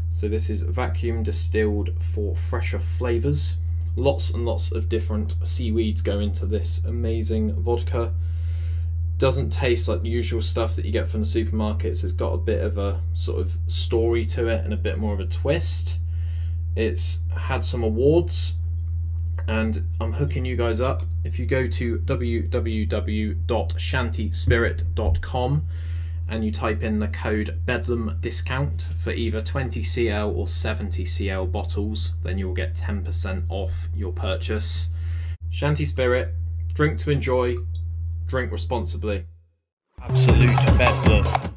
So this is vacuum distilled for fresher flavours. Lots and lots of different seaweeds go into this amazing vodka. Doesn't taste like the usual stuff that you get from the supermarkets. It's got a bit of a sort of story to it and a bit more of a twist. It's had some awards, and I'm hooking you guys up. If you go to w w w dot shanty spirit dot com and you type in the code Bedlam discount for either twenty C L or seventy C L bottles, then you'll get ten percent off your purchase. Shanty Spirit, drink to enjoy, drink responsibly. Absolute Bedlam.